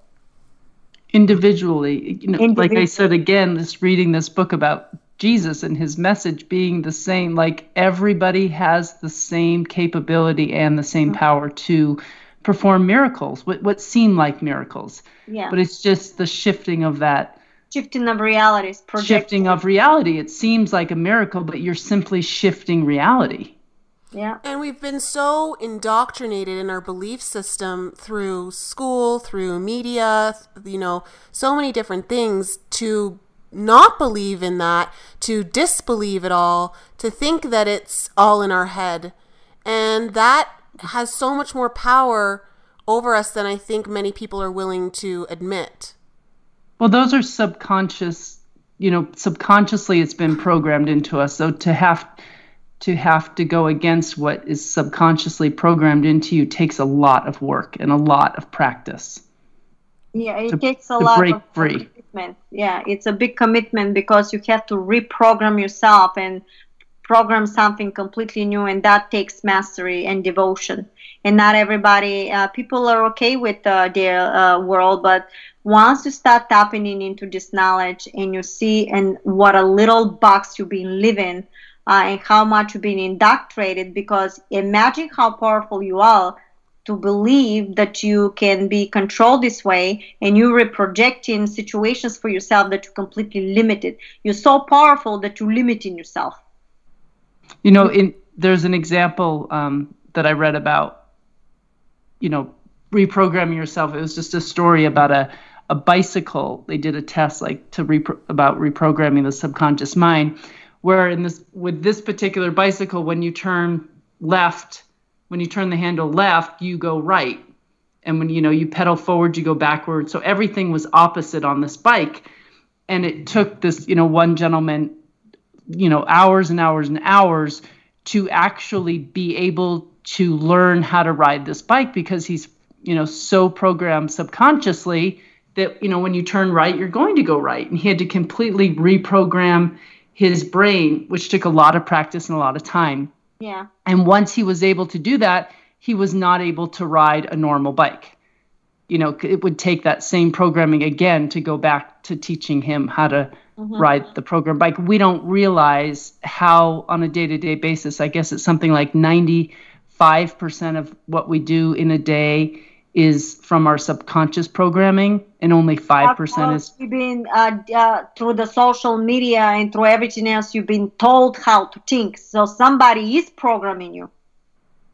Individually, you know, Individually. Like I said, again, just reading this book about Jesus and his message being the same, like everybody has the same capability and the same power to perform miracles, what, what seem like miracles. Yeah. But it's just the shifting of that. Shifting of reality. Shifting of reality. It seems like a miracle, but you're simply shifting reality. Yeah. And we've been so indoctrinated in our belief system through school, through media, you know, so many different things to not believe in that, to disbelieve it all, to think that it's all in our head. And that has so much more power over us than I think many people are willing to admit. Well, those are subconscious, you know, subconsciously it's been programmed into us. So to have to have to go against what is subconsciously programmed into you takes a lot of work and a lot of practice. Yeah, it to, takes a lot of free. commitment. Yeah, it's a big commitment because you have to reprogram yourself and program something completely new, and that takes mastery and devotion. And not everybody, uh, people are okay with uh, their uh, world, but once you start tapping in into this knowledge and you see and what a little box you've been living uh, and how much you've been indoctrinated, because imagine how powerful you are to believe that you can be controlled this way, and you reproject in situations for yourself that you're completely limited. You're so powerful that you're limiting yourself. You know, in, there's an example um, that I read about, you know, reprogramming yourself. It was just a story about a, a bicycle. They did a test like to repro- about reprogramming the subconscious mind, where in this with this particular bicycle, when you turn left, when you turn the handle left, you go right. And when, you know, you pedal forward, you go backward. So everything was opposite on this bike. And it took this, you know, one gentleman, you know, hours and hours and hours to actually be able to learn how to ride this bike, because he's, you know, so programmed subconsciously that, you know, when you turn right, you're going to go right. And he had to completely reprogram his brain, which took a lot of practice and a lot of time. Yeah. And once he was able to do that, he was not able to ride a normal bike. You know, it would take that same programming again to go back to teaching him how to mm-hmm. ride the program bike. We don't realize how on a day-to-day basis, I guess it's something like ninety-five percent of what we do in a day is from our subconscious programming, and only five percent is... You've been, uh, uh, through the social media and through everything else, you've been told how to think. So somebody is programming you,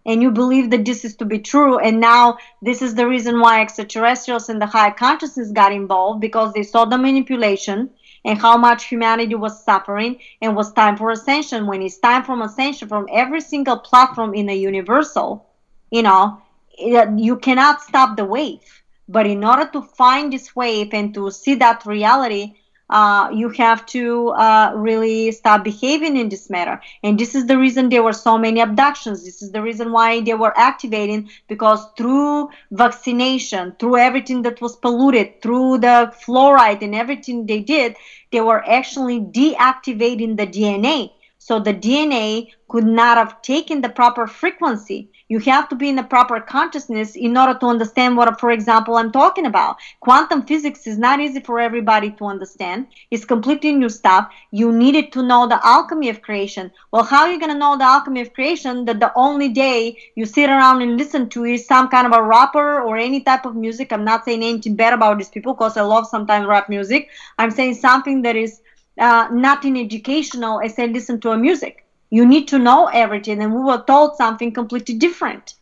and you believe that this is to be true, and now this is the reason why extraterrestrials and the higher consciousness got involved, because they saw the manipulation and how much humanity was suffering, and was time for ascension. When it's time for ascension from every single platform in the universal, you know, you cannot stop the wave, but in order to find this wave and to see that reality, uh, you have to uh, really start behaving in this manner. And this is the reason there were so many abductions. This is the reason why they were activating, because through vaccination, through everything that was polluted, through the fluoride and everything they did, they were actually deactivating the D N A. So the D N A could not have taken the proper frequency. You have to be in the proper consciousness in order to understand what, for example, I'm talking about. Quantum physics is not easy for everybody to understand. It's completely new stuff. You needed to know the alchemy of creation. Well, how are you going to know the alchemy of creation that the only day you sit around and listen to is some kind of a rapper or any type of music? I'm not saying anything bad about these people, because I love sometimes rap music. I'm saying something that is Uh, nothing educational. I say listen to a music. You need to know everything, and we were told something completely different.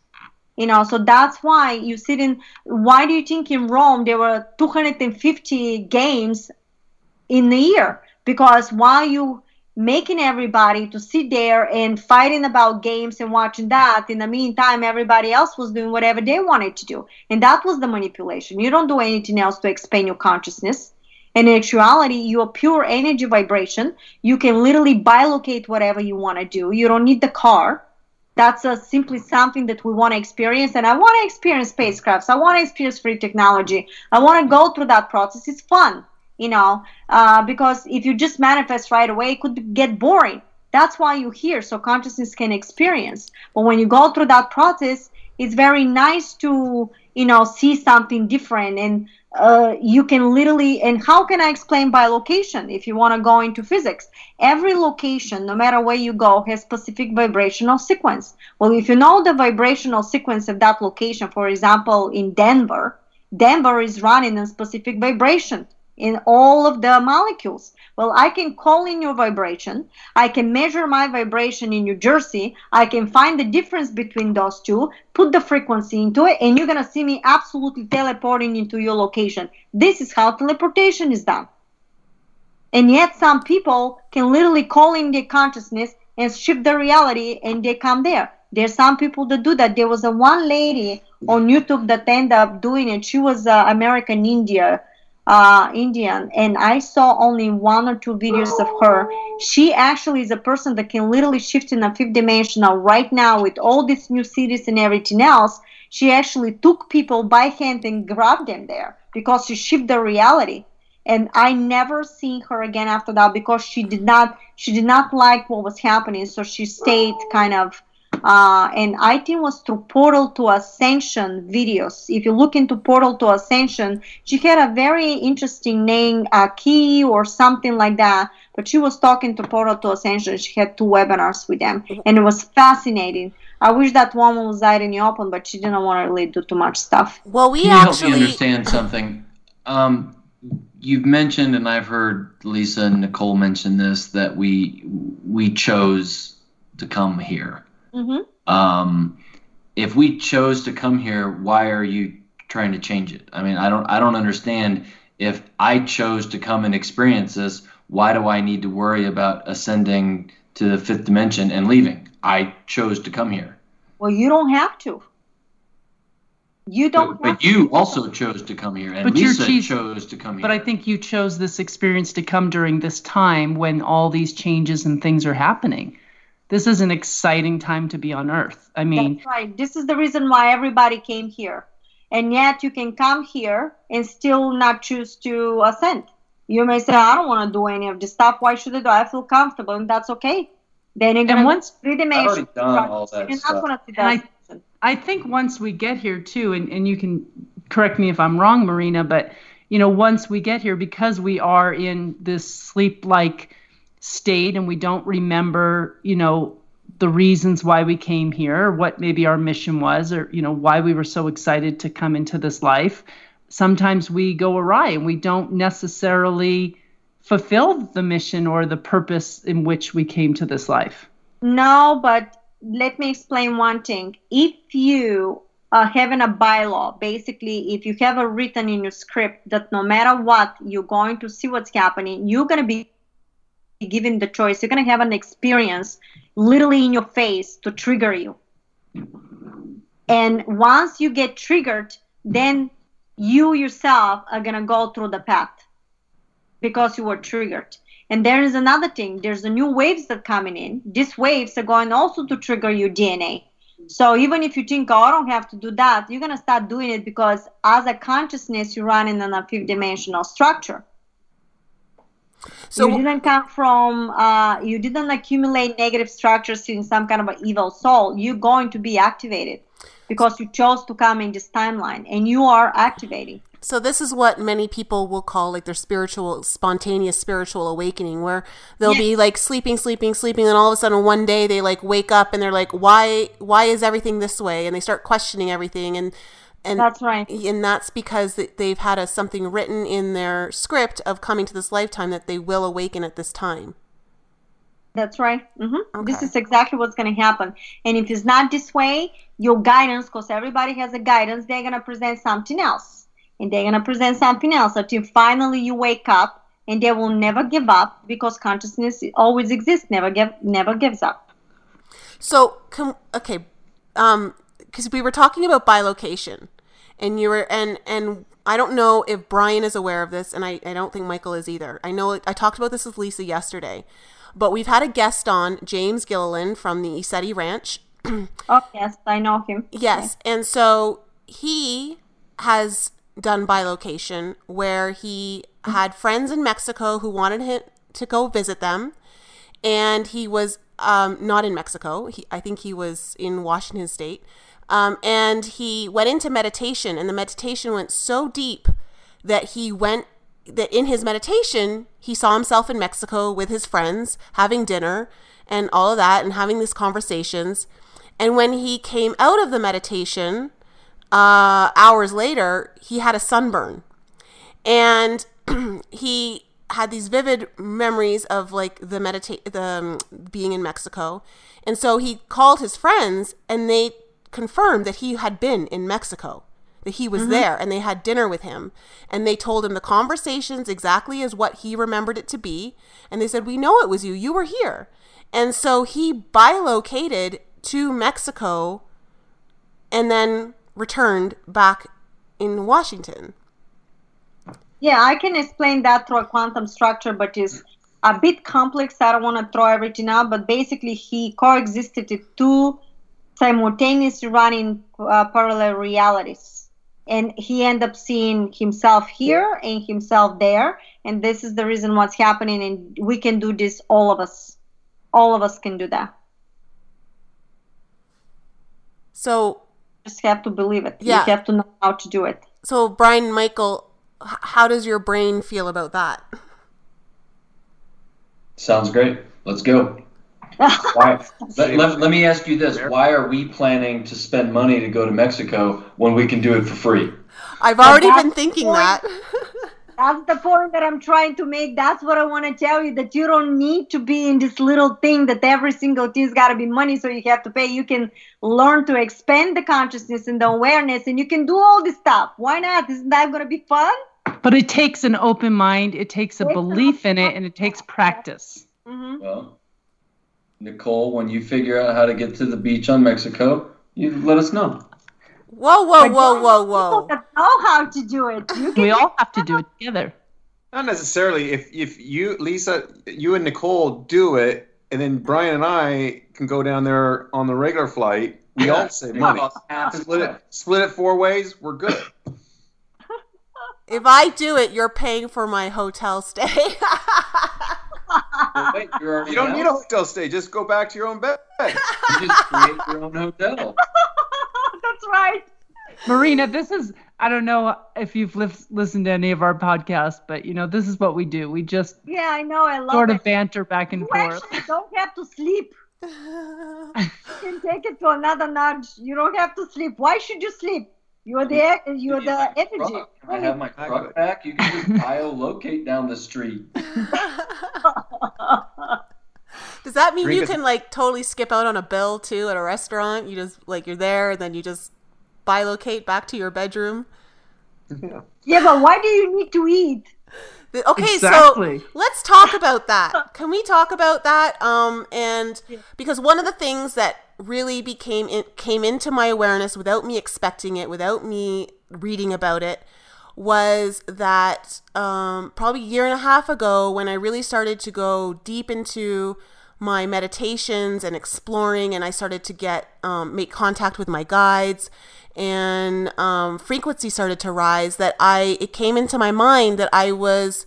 You know, so that's why you sit in. Why do you think in Rome there were two hundred fifty games in the year? Because while you making everybody to sit there and fighting about games and watching that, in the meantime, everybody else was doing whatever they wanted to do. And that was the manipulation. You don't do anything else to expand your consciousness. And in actuality, you are pure energy vibration. You can literally bilocate whatever you want to do. You don't need the car. That's uh, simply something that we want to experience. And I want to experience spacecrafts. I want to experience free technology. I want to go through that process. It's fun. You know, uh, because if you just manifest right away, it could get boring. That's why you're here, so consciousness can experience. But when you go through that process, it's very nice to, you know, see something different. And uh, you can literally, and how can I explain by location if you want to go into physics? Every location, no matter where you go, has specific vibrational sequence. Well, if you know the vibrational sequence of that location, for example, in Denver, Denver is running a specific vibration in all of the molecules. Well, I can call in your vibration. I can measure my vibration in New Jersey. I can find the difference between those two, put the frequency into it, and you're going to see me absolutely teleporting into your location. This is how teleportation is done. And yet some people can literally call in their consciousness and shift the reality, and they come there. There's some people that do that. There was a one lady on YouTube that ended up doing it. She was uh, American Indian. Uh, Indian, and I saw only one or two videos of her. She actually is a person that can literally shift in a fifth dimensional right now with all these new cities and everything else. She actually took people by hand and grabbed them there because she shifted the reality. And I never seen her again after that because she did not, she did not like what was happening, so she stayed kind of. Uh, and I think it was through Portal to Ascension videos. If you look into Portal to Ascension, she had a very interesting name, uh, Key or something like that. But she was talking to Portal to Ascension. She had two webinars with them. And it was fascinating. I wish that woman was out in the open, but she didn't want to really do too much stuff. Well, we Can you actually... help me understand something? Um, you've mentioned, and I've heard Lisa and Nicole mention this, that we we chose to come here. Mm-hmm. Um, if we chose to come here, why are you trying to change it? I mean, I don't, I don't understand. If I chose to come and experience this, why do I need to worry about ascending to the fifth dimension and leaving? I chose to come here. Well, you don't have to. You don't. But, but you also chose to come here, and but Lisa choose, chose to come here. But I think you chose this experience to come during this time when all these changes and things are happening. This is an exciting time to be on Earth. I mean, that's right. This is the reason why everybody came here. And yet you can come here and still not choose to ascend. You may say, I don't want to do any of this stuff. Why should I do? I feel comfortable, and that's okay. Then you're going to three dimensions. I, I think once we get here too, and, and you can correct me if I'm wrong, Marina, but you know, once we get here, because we are in this sleep-like state and we don't remember, you know, the reasons why we came here, or what maybe our mission was, or, you know, why we were so excited to come into this life. Sometimes we go awry and we don't necessarily fulfill the mission or the purpose in which we came to this life. No, but let me explain one thing. If you are having a bylaw, basically, if you have a written in your script that no matter what, you're going to see what's happening, you're going to be given the choice, you're going to have an experience literally in your face to trigger you. And once you get triggered, then you yourself are going to go through the path because you were triggered. And there is another thing. There's the new waves that are coming in. These waves are going also to trigger your D N A. So even if you think, oh, I don't have to do that, you're going to start doing it because as a consciousness, you're running on a fifth-dimensional structure. So you didn't come from, uh, you didn't accumulate negative structures in some kind of an evil soul. You're going to be activated because you chose to come in this timeline and you are activating. So this is what many people will call like their spiritual, spontaneous spiritual awakening, where they'll yes. be like sleeping, sleeping, sleeping. And all of a sudden one day they like wake up and they're like, why, why is everything this way? And they start questioning everything. And And that's right. And that's because they've had a, something written in their script of coming to this lifetime that they will awaken at this time. That's right. Mm-hmm. Okay. This is exactly what's going to happen. And if it's not this way, your guidance, because everybody has a guidance, they're going to present something else. And they're going to present something else until finally you wake up, and they will never give up, because consciousness always exists, never give, never gives up. So, can, okay, um, because we were talking about bilocation, and you were, and, and I don't know if Brian is aware of this, and I, I don't think Michael is either. I know I talked about this with Lisa yesterday, but we've had a guest on, James Gilliland from the Iseti Ranch. Oh, yes, I know him. Yes, okay. And so he has done bilocation, where he mm-hmm. had friends in Mexico who wanted him to go visit them, and he was um, not in Mexico. He, I think he was in Washington State, um, and he went into meditation, and the meditation went so deep that he went that in his meditation, he saw himself in Mexico with his friends having dinner and all of that and having these conversations. And when he came out of the meditation, uh, hours later, he had a sunburn, and he had these vivid memories of like the medita- the um, being in Mexico. And so he called his friends, and they confirmed that he had been in Mexico, that he was mm-hmm. there, and they had dinner with him, and they told him the conversations exactly as what he remembered it to be. And they said, we know it was you, you were here. And so he bilocated to Mexico and then returned back in Washington. Yeah, I can explain that through a quantum structure, but it's a bit complex. I don't want to throw everything out, but basically he coexisted with two simultaneously running uh, parallel realities. And he ended up seeing himself here and himself there. And this is the reason what's happening. And we can do this, all of us. All of us can do that. So just have to believe it. Yeah. You have to know how to do it. So Brian, Michael, how does your brain feel about that? Sounds great. Let's go. Why, let, let, let me ask you this. Why are we planning to spend money to go to Mexico when we can do it for free? I've already been thinking that. That's the point that I'm trying to make. That's what I want to tell you, that you don't need to be in this little thing that every single thing's got to be money, so you have to pay. You can learn to expand the consciousness and the awareness, and you can do all this stuff. Why not? Isn't that going to be fun? But it takes an open mind. It takes a belief in it, and it takes practice. Mm-hmm. Well, Nicole, when you figure out how to get to the beach on Mexico, you let us know. Whoa, whoa, whoa, whoa, whoa. People know how to do it. We all have to do it together. Not necessarily. If if you, Lisa, you and Nicole do it, and then Brian and I can go down there on the regular flight, we all save money. Split it, split it four ways, we're good. If I do it, you're paying for my hotel stay. Well, wait, you don't need a hotel stay. Just go back to your own bed. You just create your own hotel. That's right. Marina, this is, I don't know if you've li- listened to any of our podcasts, but, you know, this is what we do. We just yeah, I know. I love sort it. of banter back and you forth. You don't have to sleep. You can take it to another nudge. You don't have to sleep. Why should you sleep? You're the, you're the energy. I have my truck back. You can just biolocate down the street. Does that mean you can like totally skip out on a bill too at a restaurant? You just like you're there and then you just bilocate back to your bedroom? Yeah, yeah, but why do you need to eat? Okay, exactly. So let's talk about that. Can we talk about that? Um, and because one of the things that really became it came into my awareness without me expecting it, without me reading about it, was that um, probably a year and a half ago when I really started to go deep into my meditations and exploring, and I started to get um, make contact with my guides, and um, frequency started to rise, that I it came into my mind that I was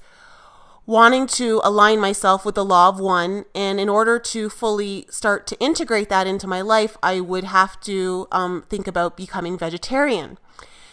wanting to align myself with the law of one. And in order to fully start to integrate that into my life, I would have to um, think about becoming vegetarian.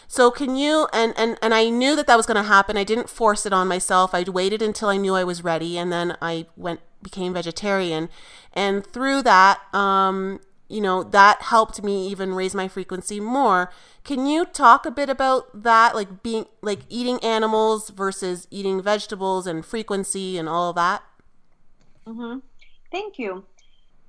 So can you, and, and, and I knew that that was going to happen. I didn't force it on myself. I'd waited until I knew I was ready. And then I went, became vegetarian. And through that, um, you know, that helped me even raise my frequency more. Can you talk a bit about that? Like being, like eating animals versus eating vegetables and frequency and all of that? Mm-hmm. Thank you.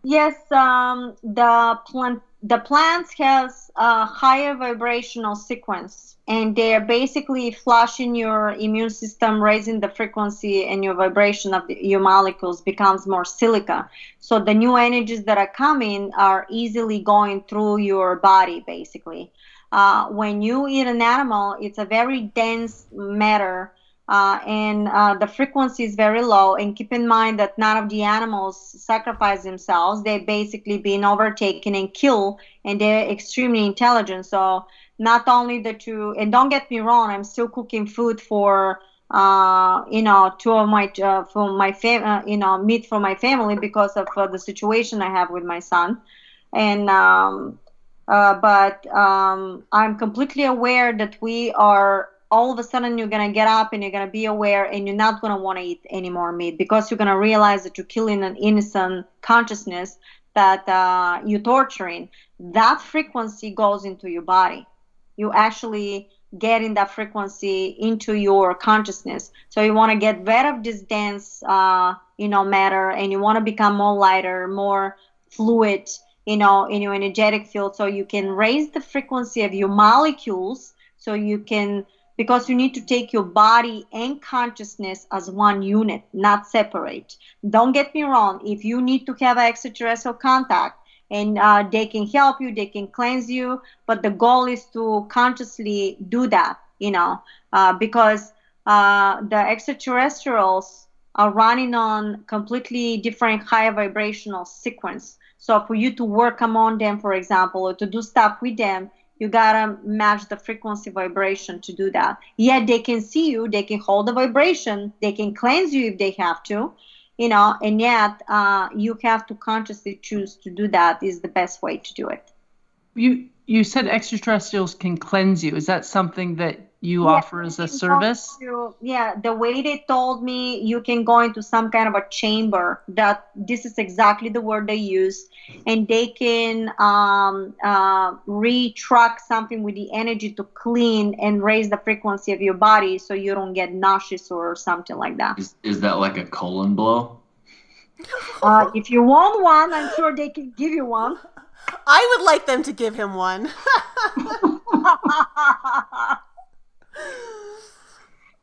Yes, um, the plant, the plants has a higher vibrational sequence, and they are basically flushing your immune system, raising the frequency, and your vibration of the, your molecules becomes more silica. So the new energies that are coming are easily going through your body, basically. Uh, when you eat an animal, it's a very dense matter. Uh, and uh, the frequency is very low, and keep in mind that none of the animals sacrifice themselves. They're basically being overtaken and killed, and they're extremely intelligent. So not only that you, and don't get me wrong, I'm still cooking food for uh, you know two of my uh, for my fam uh, you know meat for my family because of uh, the situation I have with my son, and um, uh, but um, I'm completely aware that we are. All of a sudden, you're going to get up and you're going to be aware, and you're not going to want to eat any more meat because you're going to realize that you're killing an innocent consciousness that uh, you're torturing. That frequency goes into your body. You actually get in that frequency into your consciousness. So you want to get rid of this dense, uh, you know, matter, and you want to become more lighter, more fluid, you know, in your energetic field, so you can raise the frequency of your molecules, so you can. Because you need to take your body and consciousness as one unit, not separate. Don't get me wrong. If you need to have extraterrestrial contact, and uh, they can help you, they can cleanse you, but the goal is to consciously do that, you know, uh, because uh, the extraterrestrials are running on completely different higher vibrational sequence. So for you to work among them, for example, or to do stuff with them, you gotta match the frequency vibration to do that. Yet they can see you, they can hold the vibration, they can cleanse you if they have to, you know, and yet uh, you have to consciously choose to do that is the best way to do it. You you said extraterrestrials can cleanse you. Is that something that you yeah, offer as a service? To, yeah, the way they told me, you can go into some kind of a chamber. That this is exactly the word they use, and they can um, uh, re-track something with the energy to clean and raise the frequency of your body, so you don't get nauseous or something like that. Is, is that like a colon blow? Uh, if you want one, I'm sure they can give you one. I would like them to give him one.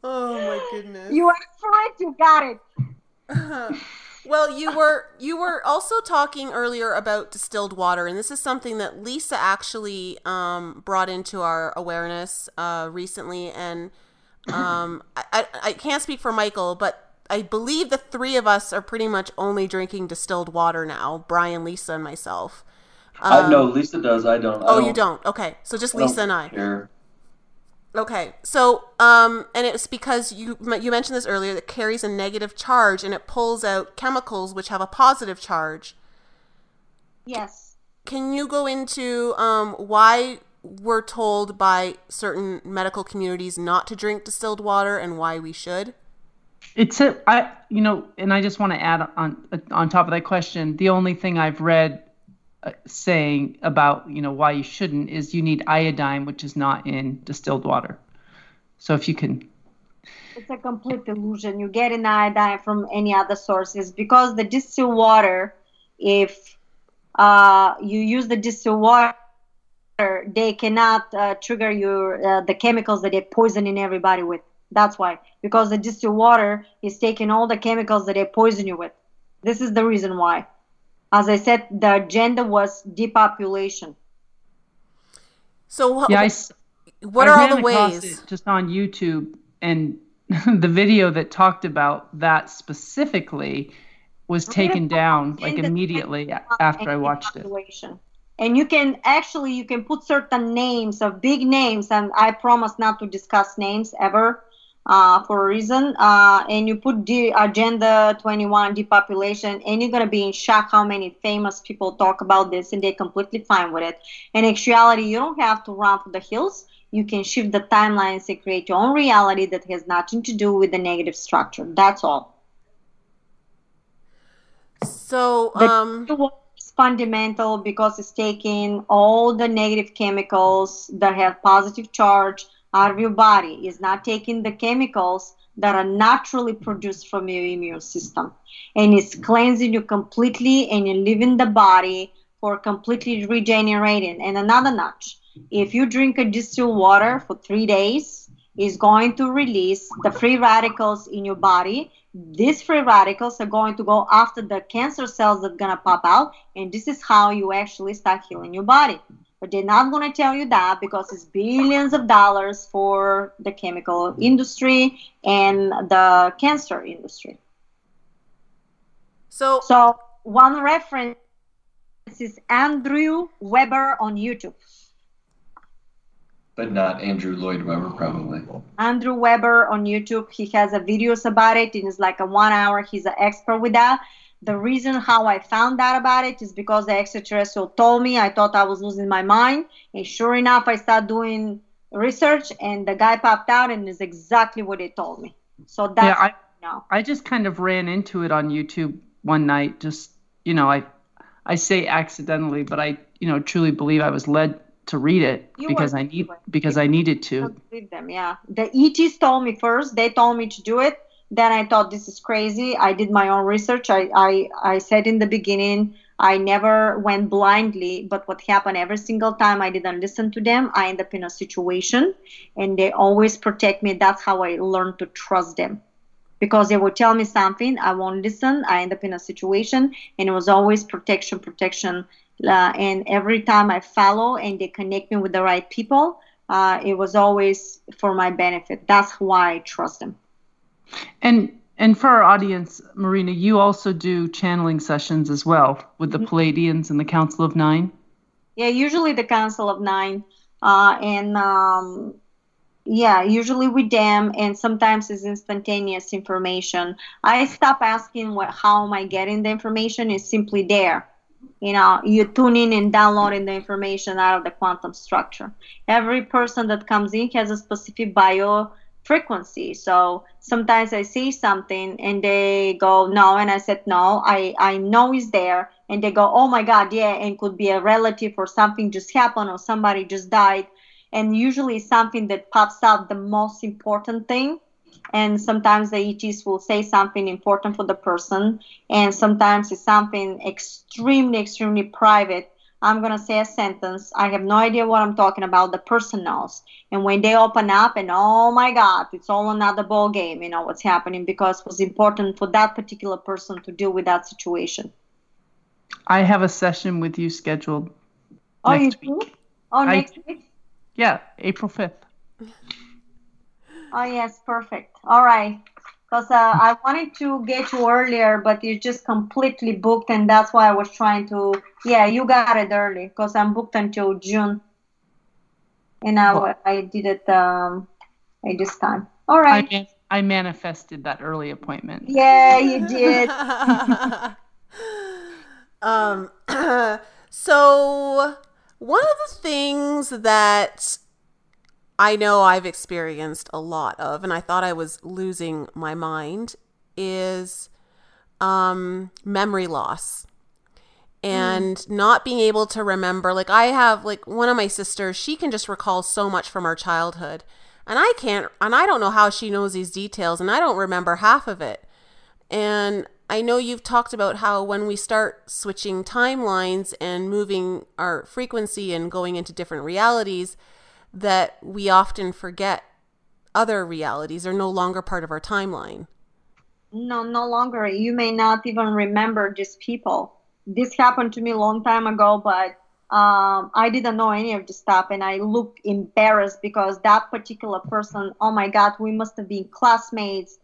Oh my goodness. You asked for it, you got it. Uh-huh. Well, you were you were also talking earlier about distilled water, and this is something that Lisa actually um brought into our awareness uh recently, and um I, I can't speak for Michael, but I believe the three of us are pretty much only drinking distilled water now, Brian, Lisa, and myself. Um, I know Lisa does, I don't. Oh, I don't, you don't. Okay. So just I Lisa and I. Care. Okay, so um, and it's because you you mentioned this earlier that carries a negative charge and it pulls out chemicals which have a positive charge. Yes. Can you go into um, why we're told by certain medical communities not to drink distilled water and why we should? It's a I you know, and I just want to add on on top of that question. The only thing I've read saying about, you know, why you shouldn't is you need iodine, which is not in distilled water. So if you can. It's a complete illusion. You get an iodine from any other sources because the distilled water, if uh, you use the distilled water, they cannot uh, trigger your uh, the chemicals that they're poisoning everybody with. That's why. Because the distilled water is taking all the chemicals that they poison you with. This is the reason why. As I said, the agenda was depopulation. So what, yeah, I, what I are all the ways? Just on YouTube, and the video that talked about that specifically was taken down like immediately after I watched it. And you can actually, you can put certain names of big names, and I promise not to discuss names ever. Uh, for a reason, uh, and you put the Agenda twenty-one depopulation, and you're going to be in shock how many famous people talk about this, and they're completely fine with it. In actuality, you don't have to run for the hills. You can shift the timelines and create your own reality that has nothing to do with the negative structure. That's all. So, um... fundamental because it's taking all the negative chemicals that have positive charge out of your body. Is not taking the chemicals that are naturally produced from your immune system. And it's cleansing you completely, and you're leaving the body for completely regenerating. And another notch, if you drink a distilled water for three days, it's going to release the free radicals in your body. These free radicals are going to go after the cancer cells that are going to pop out, and this is how you actually start healing your body. But they're not going to tell you that, because it's billions of dollars for the chemical industry and the cancer industry. So, so one reference is Andrew Weber on YouTube. But not Andrew Lloyd Webber, probably. Andrew Weber on YouTube. He has a videos about it. It's like a one hour. He's an expert with that. The reason how I found out about it is because the extraterrestrial told me. I thought I was losing my mind. And sure enough, I started doing research, and the guy popped out, and it's exactly what they told me. So that's, yeah, I, no. I just kind of ran into it on YouTube one night. Just, you know, I, I say accidentally, but I, you know, truly believe I was led to read it you because I need because I needed to read them. Yeah, the E Ts told me first. They told me to do it. Then I thought, this is crazy. I did my own research. I I I said in the beginning, I never went blindly. But what happened every single time I didn't listen to them, I end up in a situation, and they always protect me. That's how I learned to trust them, because they will tell me something, I won't listen. I end up in a situation, and it was always protection, protection. Uh, and every time I follow and they connect me with the right people, uh, it was always for my benefit. That's why I trust them. And and for our audience, Marina, you also do channeling sessions as well with the Pleiadians and the Council of Nine? Yeah, usually the Council of Nine. Uh, and um, yeah, usually with them, and sometimes it's instantaneous information. I stop asking what, how am I getting the information. It's simply there. You know, you tune in and downloading the information out of the quantum structure. Every person that comes in has a specific bio frequency. So sometimes I say something and they go, no. And I said, no, I, I know it's there. And they go, oh my God, yeah. And could be a relative or something just happened or somebody just died. And usually something that pops out, the most important thing. And sometimes the E Ts will say something important for the person. And sometimes it's something extremely, extremely private. I'm going to say a sentence. I have no idea what I'm talking about. The person knows. And when they open up and, oh, my God, it's all another ball game, you know, what's happening, because it was important for that particular person to deal with that situation. I have a session with you scheduled oh, next you week. Do? Oh, I, next week? Yeah, April fifth. Oh, yes. Perfect. All right. Because uh, I wanted to get you earlier, but you're just completely booked. And that's why I was trying to. Yeah, you got it early because I'm booked until June. And I, well, I did it um, at this time. All right. I, I manifested that early appointment. Yeah, you did. um, so one of the things that I know I've experienced a lot of, and I thought I was losing my mind, is um, memory loss and mm. not being able to remember. Like I have like one of my sisters, she can just recall so much from our childhood, and I can't, and I don't know how she knows these details, and I don't remember half of it. And I know you've talked about how when we start switching timelines and moving our frequency and going into different realities, that we often forget other realities are no longer part of our timeline. No, no longer. You may not even remember these people. This happened to me a long time ago, but um, I didn't know any of this stuff, and I looked embarrassed because that particular person, oh my God, we must have been classmates.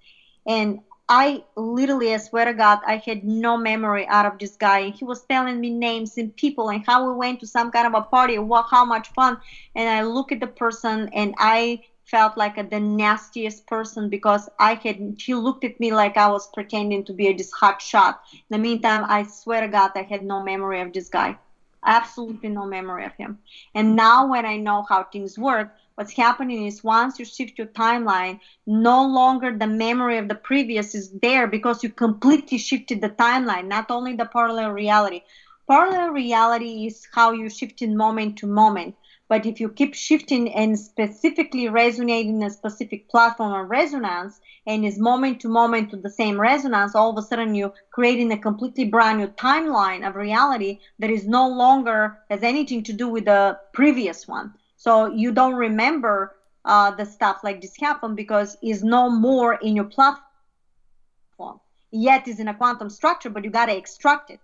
And I literally, I swear to God, I had no memory out of this guy. And he was telling me names and people and how we went to some kind of a party, what, how much fun. And I look at the person and I felt like a, the nastiest person because I had, he looked at me like I was pretending to be a, this hot shot. In the meantime, I swear to God, I had no memory of this guy. Absolutely no memory of him. And now when I know how things work, what's happening is once you shift your timeline, no longer the memory of the previous is there because you completely shifted the timeline, not only the parallel reality. Parallel reality is how you shift in moment to moment. But if you keep shifting and specifically resonating a specific platform or resonance, and is moment to moment to the same resonance, all of a sudden you're creating a completely brand new timeline of reality that is no longer has anything to do with the previous one. So you don't remember uh, the stuff like this happened because it's no more in your platform. Yet it's in a quantum structure, but you got to extract it.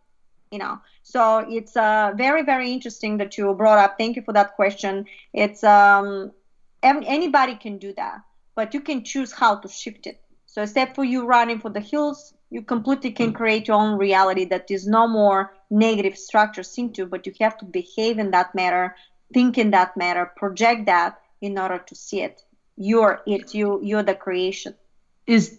You know, so it's uh, very, very interesting that you brought up. Thank you for that question. It's um, anybody can do that, but you can choose how to shift it. So except for you running for the hills, you completely can create your own reality that is no more negative structures into, but you have to behave in that manner, think in that manner, project that in order to see it. You're it. You, you're the creation. Is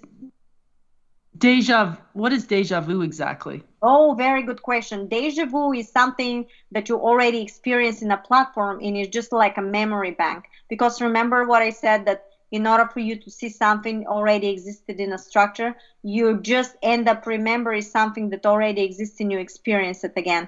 deja vu, what is deja vu exactly? Oh, very good question. Deja vu is something that you already experienced in a platform, and it's just like a memory bank. Because remember what I said, that in order for you to see something already existed in a structure, you just end up remembering something that already exists and you experience it again.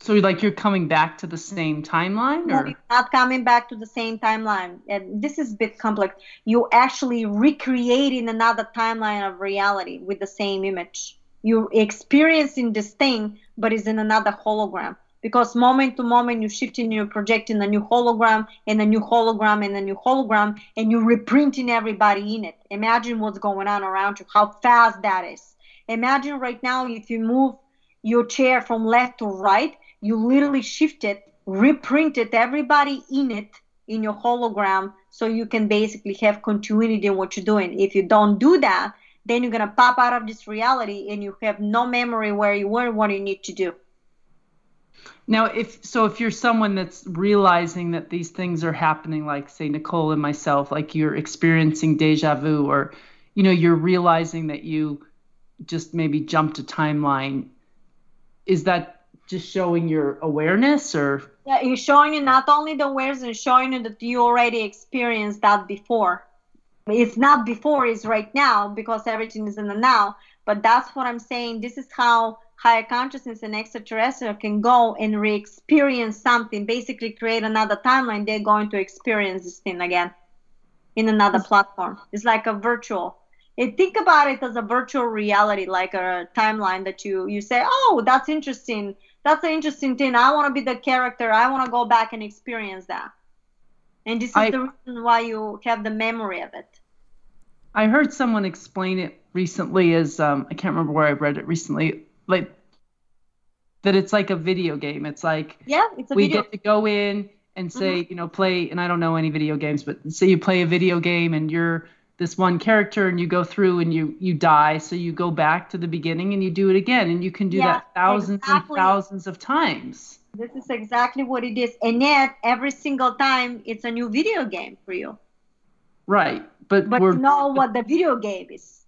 So like you're coming back to the same timeline? Or? No, you're not coming back to the same timeline. And this is a bit complex. You're actually recreating another timeline of reality with the same image. You're experiencing this thing, but it's in another hologram. Because moment to moment, you're shifting, you're projecting a new hologram, and a new hologram, and a new hologram, and you're reprinting everybody in it. Imagine what's going on around you, how fast that is. Imagine right now if you move your chair from left to right, you literally shift it, reprinted everybody in it, in your hologram, so you can basically have continuity in what you're doing. If you don't do that, then you're going to pop out of this reality and you have no memory where you were, what you need to do. Now, if so, if you're someone that's realizing that these things are happening, like, say, Nicole and myself, like you're experiencing deja vu, or, you know, you're realizing that you just maybe jumped a timeline, is that just showing your awareness? Or? Yeah, it's showing you not only the awareness, it's showing you that you already experienced that before. It's not before, it's right now, because everything is in the now. But that's what I'm saying. This is how higher consciousness and extraterrestrial can go and re-experience something, basically create another timeline. They're going to experience this thing again in another platform. It's like a virtual. And think about it as a virtual reality, like a timeline that you, you say, oh, that's interesting. That's an interesting thing. I want to be the character. I want to go back and experience that. And this is I, the reason why you have the memory of it. I heard someone explain it recently as, um, I can't remember where I read it recently, like that it's like a video game. It's like, yeah, it's a we video. Get to go in and say, mm-hmm. you know, play, and I don't know any video games, but say you play a video game and you're this one character and you go through and you, you die. So you go back to the beginning and you do it again. And you can do yeah, that thousands exactly. and thousands of times. This is exactly what it is. And yet, every single time, it's a new video game for you. Right. But, but we're, you know what the video game is.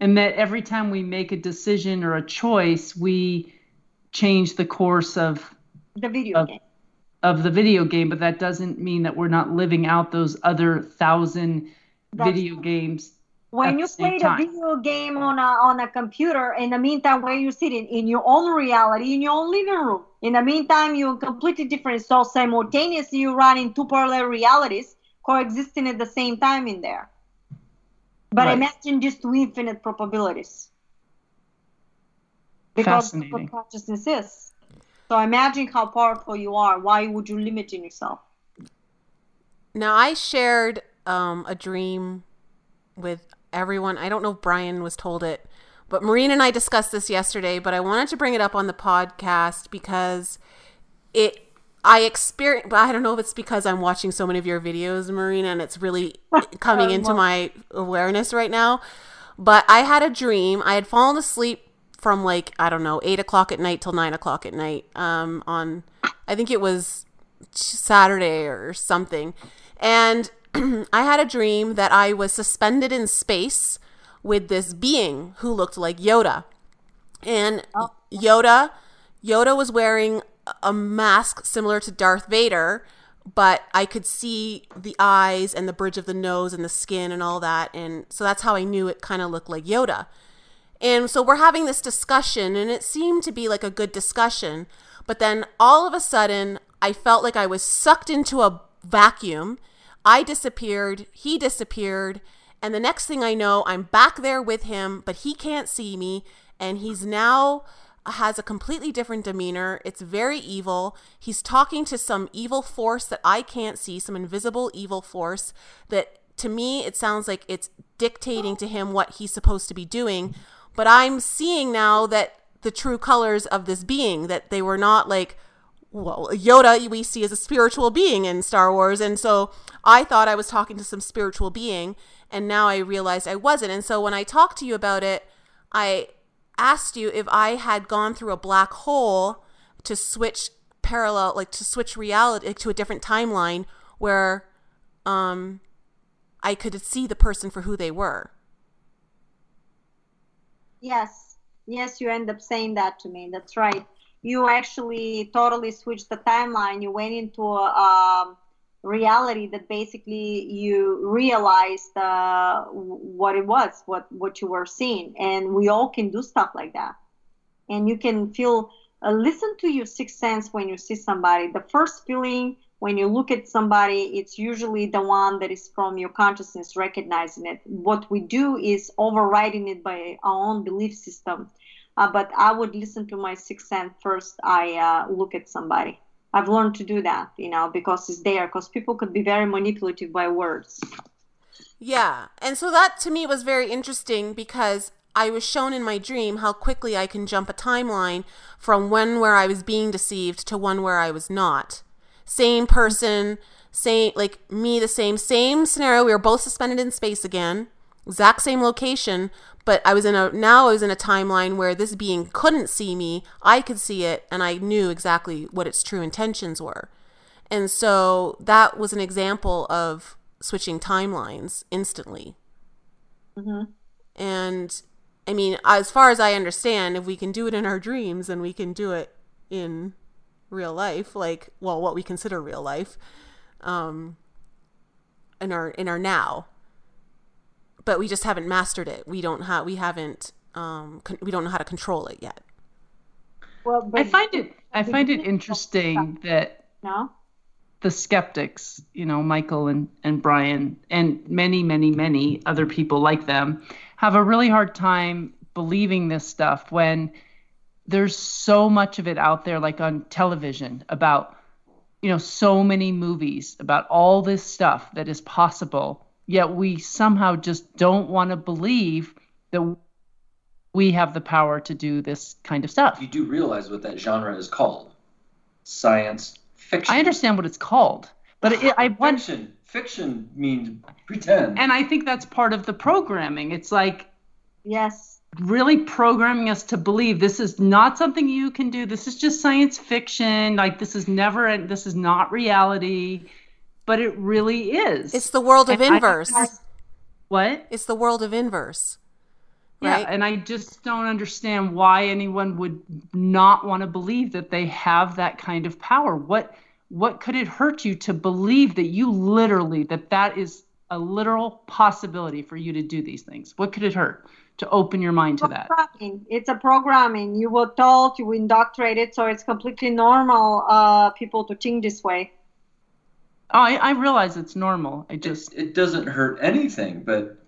And that every time we make a decision or a choice, we change the course of the video of, game. Of the video game. But that doesn't mean that we're not living out those other thousand That's video true. games. When you play the video game on a, on a computer, in the meantime, where you're sitting in your own reality, in your own living room, in the meantime, you're completely different. So simultaneously, you're running two parallel realities coexisting at the same time in there. But right. imagine just two infinite probabilities. Because that's what consciousness is. So imagine how powerful you are. Why would you limit in yourself? Now, I shared um, a dream with everyone. I don't know if Brian was told it, but Marina and I discussed this yesterday, but I wanted to bring it up on the podcast because it, I experience, but I don't know if it's because I'm watching so many of your videos, Marina, and it's really coming into my awareness right now. But I had a dream. I had fallen asleep from like, I don't know, eight o'clock at night till nine o'clock at night, um, on, I think it was Saturday or something. And I had a dream that I was suspended in space with this being who looked like Yoda. And oh. Yoda, Yoda was wearing a mask similar to Darth Vader, but I could see the eyes and the bridge of the nose and the skin and all that. And so that's how I knew it kind of looked like Yoda. And so we're having this discussion, and it seemed to be like a good discussion. But then all of a sudden, I felt like I was sucked into a vacuum. I disappeared. He disappeared. And the next thing I know, I'm back there with him, but he can't see me. And he's now has a completely different demeanor. It's very evil. He's talking to some evil force that I can't see, some invisible evil force that to me, it sounds like it's dictating to him what he's supposed to be doing. But I'm seeing now that the true colors of this being, that they were not like, well, Yoda we see as a spiritual being in Star Wars. And so I thought I was talking to some spiritual being, and now I realized I wasn't. And so when I talked to you about it, I asked you if I had gone through a black hole to switch parallel, like to switch reality to a different timeline where um, I could see the person for who they were. Yes. Yes, you end up saying that to me. That's right. You actually totally switched the timeline. You went into a um, reality that basically you realized uh, what it was, what, what you were seeing. And we all can do stuff like that. And you can feel, uh, listen to your sixth sense when you see somebody. The first feeling when you look at somebody, it's usually the one that is from your consciousness, recognizing it. What we do is overriding it by our own belief system. Uh, but I would listen to my sixth sense first. I uh, look at somebody. I've learned to do that, you know, because it's there. Because people could be very manipulative by words. Yeah. And so that to me was very interesting because I was shown in my dream how quickly I can jump a timeline from one where I was being deceived to one where I was not. Same person, same, like me, the same, same scenario. We were both suspended in space again, exact same location, but I was in a, now I was in a timeline where this being couldn't see me. I could see it, and I knew exactly what its true intentions were. And so that was an example of switching timelines instantly. Mm-hmm. And I mean, as far as I understand, if we can do it in our dreams, then we can do it in real life, like, well, what we consider real life, um, in our, in our now, but we just haven't mastered it. We don't have, we haven't, um, con- we don't know how to control it yet. Well, but I find it, I find it interesting that no? the skeptics, you know, Michael and, and Brian and many, many, many other people like them have a really hard time believing this stuff when there's so much of it out there, like on television, about, you know, so many movies about all this stuff that is possible, yet we somehow just don't want to believe that we have the power to do this kind of stuff. You do realize what that genre is called. Science fiction. I understand what it's called, but it, I want... Fiction. Fiction means pretend. And I think that's part of the programming. It's like... Yes. Really programming us to believe this is not something you can do. This is just science fiction. Like this is never, this is not reality, but it really is. It's the world of and inverse. I, I, what? It's the world of inverse. Right? Yeah. And I just don't understand why anyone would not want to believe that they have that kind of power. What, what could it hurt you to believe that you literally, that that is a literal possibility for you to do these things? What could it hurt? To open your mind to that. It's a programming. You were told, you were indoctrinated, so it's completely normal uh, people to think this way. Oh, I, I realize it's normal. I just it, it doesn't hurt anything. But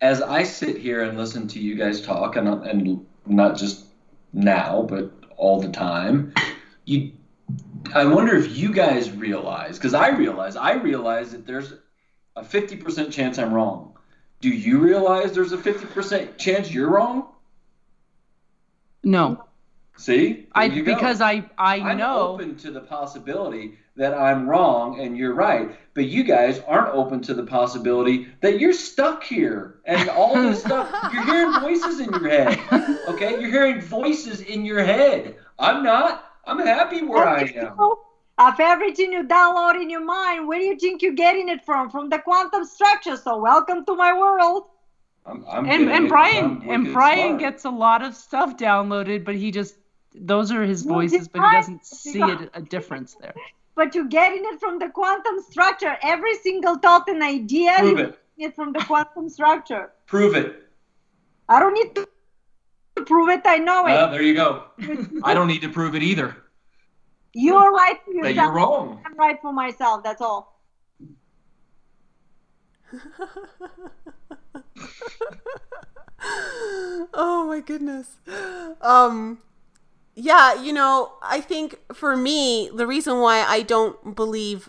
as I sit here and listen to you guys talk, and and not just now, but all the time, you, I wonder if you guys realize, because I realize, I realize that there's a fifty percent chance I'm wrong. Do you realize there's a fifty percent chance you're wrong? No. See? I, because I, I I'm know. I'm open to the possibility that I'm wrong and you're right, but you guys aren't open to the possibility that you're stuck here and all this stuff. You're hearing voices in your head, okay? You're hearing voices in your head. I'm not. I'm happy where I am. Of everything you download in your mind, where do you think you're getting it from? From the quantum structure. So welcome to my world. I'm, I'm and, and Brian and Brian gets a lot of stuff downloaded, but he just, those are his voices, but he doesn't see it, a difference there. But you're getting it from the quantum structure. Every single thought and idea, Prove you're it. Getting it from the quantum structure. Prove it. I don't need to to prove it. I know it. Uh, there you go. I don't need to prove it either. You're right for yourself. You're wrong. I'm right for myself. That's all. Oh my goodness. Um, yeah, you know, I think for me, the reason why I don't believe,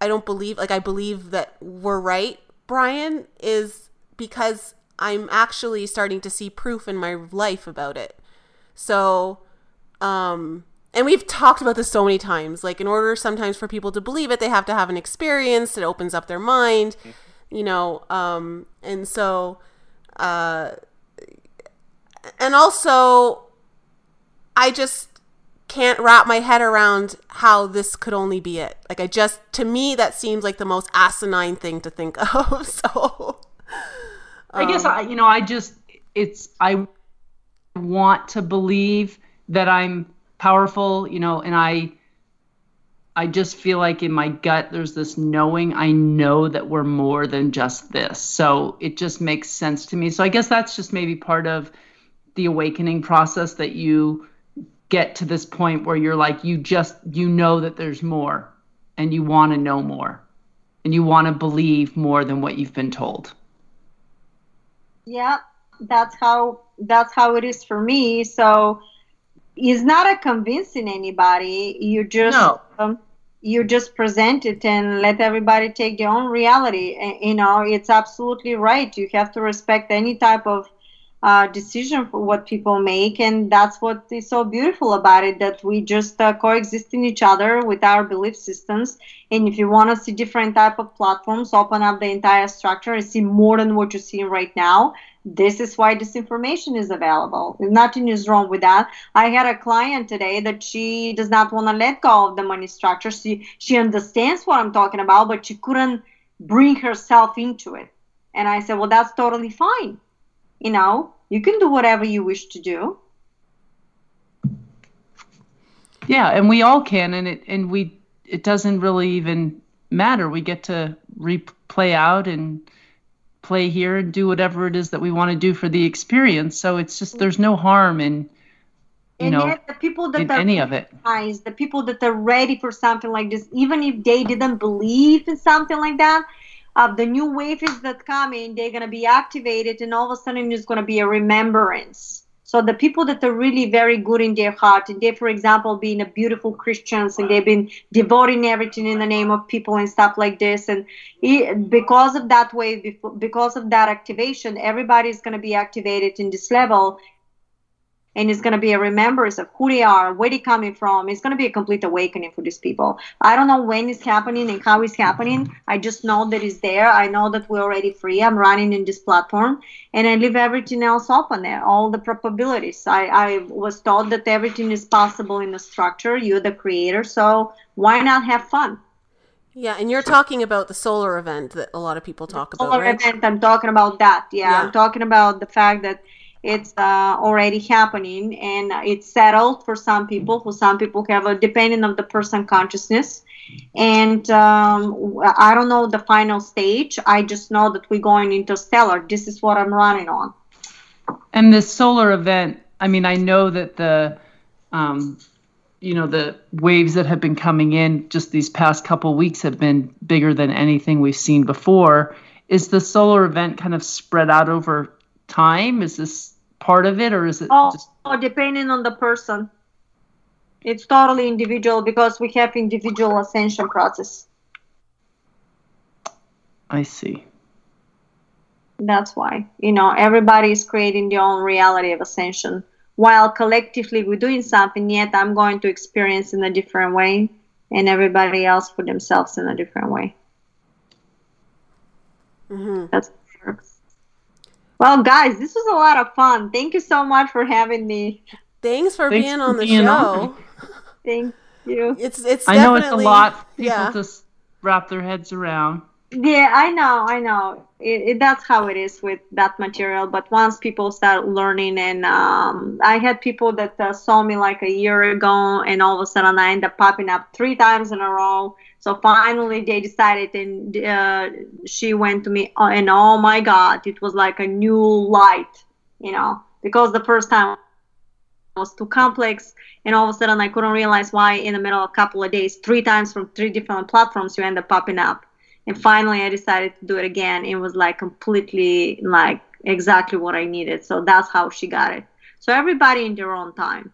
I don't believe, like I believe that we're right, Brian, is because I'm actually starting to see proof in my life about it. So, um, and we've talked about this so many times, like in order sometimes for people to believe it, they have to have an experience that opens up their mind, you know, um, and so, uh, and also I just can't wrap my head around how this could only be it. Like I just, to me, that seems like the most asinine thing to think of. So I guess, I, you know, I just, it's, I want to believe that I'm powerful, you know, and I, I just feel like in my gut, there's this knowing, I know that we're more than just this. So it just makes sense to me. So I guess that's just maybe part of the awakening process, that you get to this point where you're like, you just, you know that there's more and you want to know more and you want to believe more than what you've been told. Yeah, that's how that's how it is for me. So it's not a convincing anybody. You just no. um, you just present it and let everybody take their own reality. And, you know, it's absolutely right. You have to respect any type of uh, decision for what people make, and that's what is so beautiful about it, that we just uh, coexist in each other with our belief systems. And if you want to see different type of platforms, open up the entire structure and see more than what you're seeing right now. This is why this information is available. Nothing is wrong with that. I had a client today that she does not want to let go of the money structure. She, she understands what I'm talking about, but she couldn't bring herself into it. And I said, well, that's totally fine. You know, you can do whatever you wish to do. Yeah, and we all can, and it and we it doesn't really even matter. We get to replay out and play here and do whatever it is that we want to do for the experience. So it's just, there's no harm in you and know yet the people that in are any of it. The people that are ready for something like this, even if they didn't believe in something like that. Uh, the new wave is that coming, they're going to be activated, and all of a sudden it's going to be a remembrance. So the people that are really very good in their heart, and they, for example, being a beautiful Christians, and they've been devoting everything in the name of people and stuff like this. And it, because of that wave, because of that activation, everybody's going to be activated in this level. And it's going to be a remembrance of who they are, where they're coming from. It's going to be a complete awakening for these people. I don't know when it's happening and how it's happening. I just know that it's there. I know that we're already free. I'm running in this platform. And I leave everything else open there, all the probabilities. I, I was taught that everything is possible in the structure. You're the creator. So why not have fun? Yeah, and you're talking about the solar event that a lot of people talk about, solar right? event, I'm talking about that. Yeah, yeah, I'm talking about the fact that it's uh, already happening, and it's settled for some people. For some people, have a depending on the person consciousness, and um, I don't know the final stage. I just know that we're going interstellar. This is what I'm running on. And this solar event, I mean, I know that the, um, you know, the waves that have been coming in just these past couple weeks have been bigger than anything we've seen before. Is the solar event kind of spread out over time? Is this part of it, or is it oh, just... oh depending on the person? It's totally individual, because we have individual ascension process. I see. That's why, you know, everybody is creating their own reality of ascension, while collectively we're doing something, yet I'm going to experience in a different way, and everybody else for themselves in a different way. Mm-hmm. That's Well, guys, this was a lot of fun. Thank you so much for having me. Thanks for Thanks being on for the being show. On. Thank you. It's it's. I know it's a lot. People yeah. just wrap their heads around. Yeah, I know, I know. It, it, that's how it is with that material. But once people start learning, and um, I had people that uh, saw me like a year ago, and all of a sudden I end up popping up three times in a row. So finally they decided, and uh, she went to me, and oh my God, it was like a new light, you know. because the first time was too complex, and all of a sudden I couldn't realize why in the middle of a couple of days, three times from three different platforms, you end up popping up. And finally I decided to do it again. It was like completely like exactly what I needed. So that's how she got it. So everybody in their own time.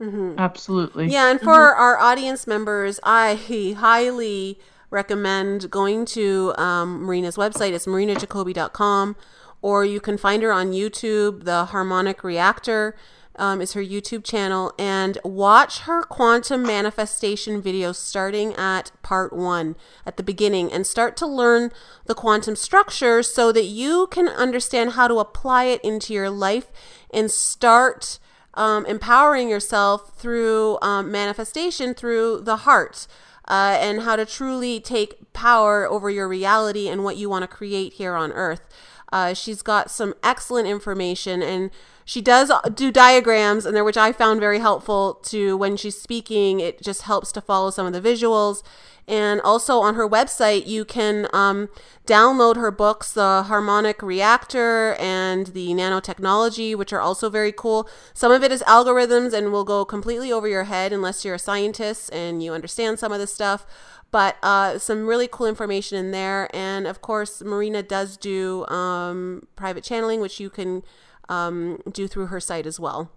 Mm-hmm. Absolutely. Yeah. And for mm-hmm. our audience members, I highly recommend going to um, Marina's website. It's marina jacobi dot com, or you can find her on YouTube. The Harmonic Reactor um, is her YouTube channel, and watch her quantum manifestation video starting at part one at the beginning, and start to learn the quantum structure so that you can understand how to apply it into your life and start Um, empowering yourself through um, manifestation through the heart, uh, and how to truly take power over your reality and what you want to create here on earth. Uh, she's got some excellent information, and she does do diagrams in there, which I found very helpful to when she's speaking. It just helps to follow some of the visuals. And also on her website, you can um, download her books, The Harmonic Reactor and The Nanotechnology, which are also very cool. Some of it is algorithms and will go completely over your head unless you're a scientist and you understand some of this stuff. But uh, some really cool information in there. And of course, Marina does do um, private channeling, which you can um, do through her site as well.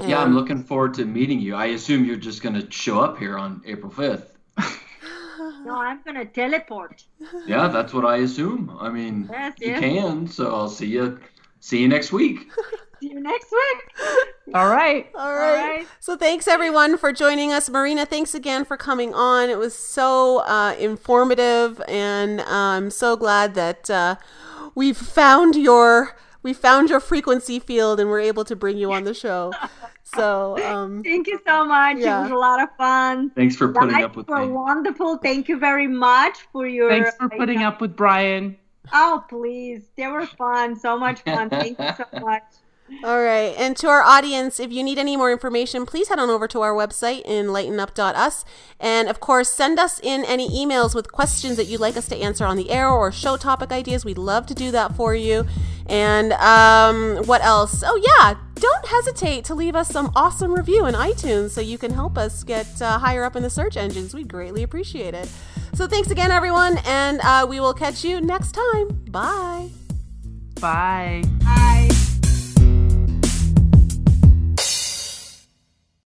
And yeah, I'm looking forward to meeting you. I assume you're just going to show up here on April fifth. No, I'm going to teleport. Yeah, that's what I assume. I mean, yes, yes. You can, so I'll see you see you next week. See you next week. All right. All right. All right. So thanks, everyone, for joining us. Marina, thanks again for coming on. It was so uh, informative, and uh, I'm so glad that uh, we've found your... We found your frequency field and we're able to bring you on the show. So um, thank you so much. Yeah. It was a lot of fun. Thanks for putting up with me. Wonderful. Thank you very much for your. Thanks for putting uh, up with Brian. Oh, please. They were fun. So much fun. Thank you so much. All right. And to our audience, if you need any more information, please head on over to our website, enlighten up dot us. And of course, send us in any emails with questions that you'd like us to answer on the air or show topic ideas. We'd love to do that for you. And um, what else? Oh, yeah. Don't hesitate to leave us some awesome review in iTunes so you can help us get uh, higher up in the search engines. We'd greatly appreciate it. So thanks again, everyone. And uh, we will catch you next time. Bye. Bye. Bye.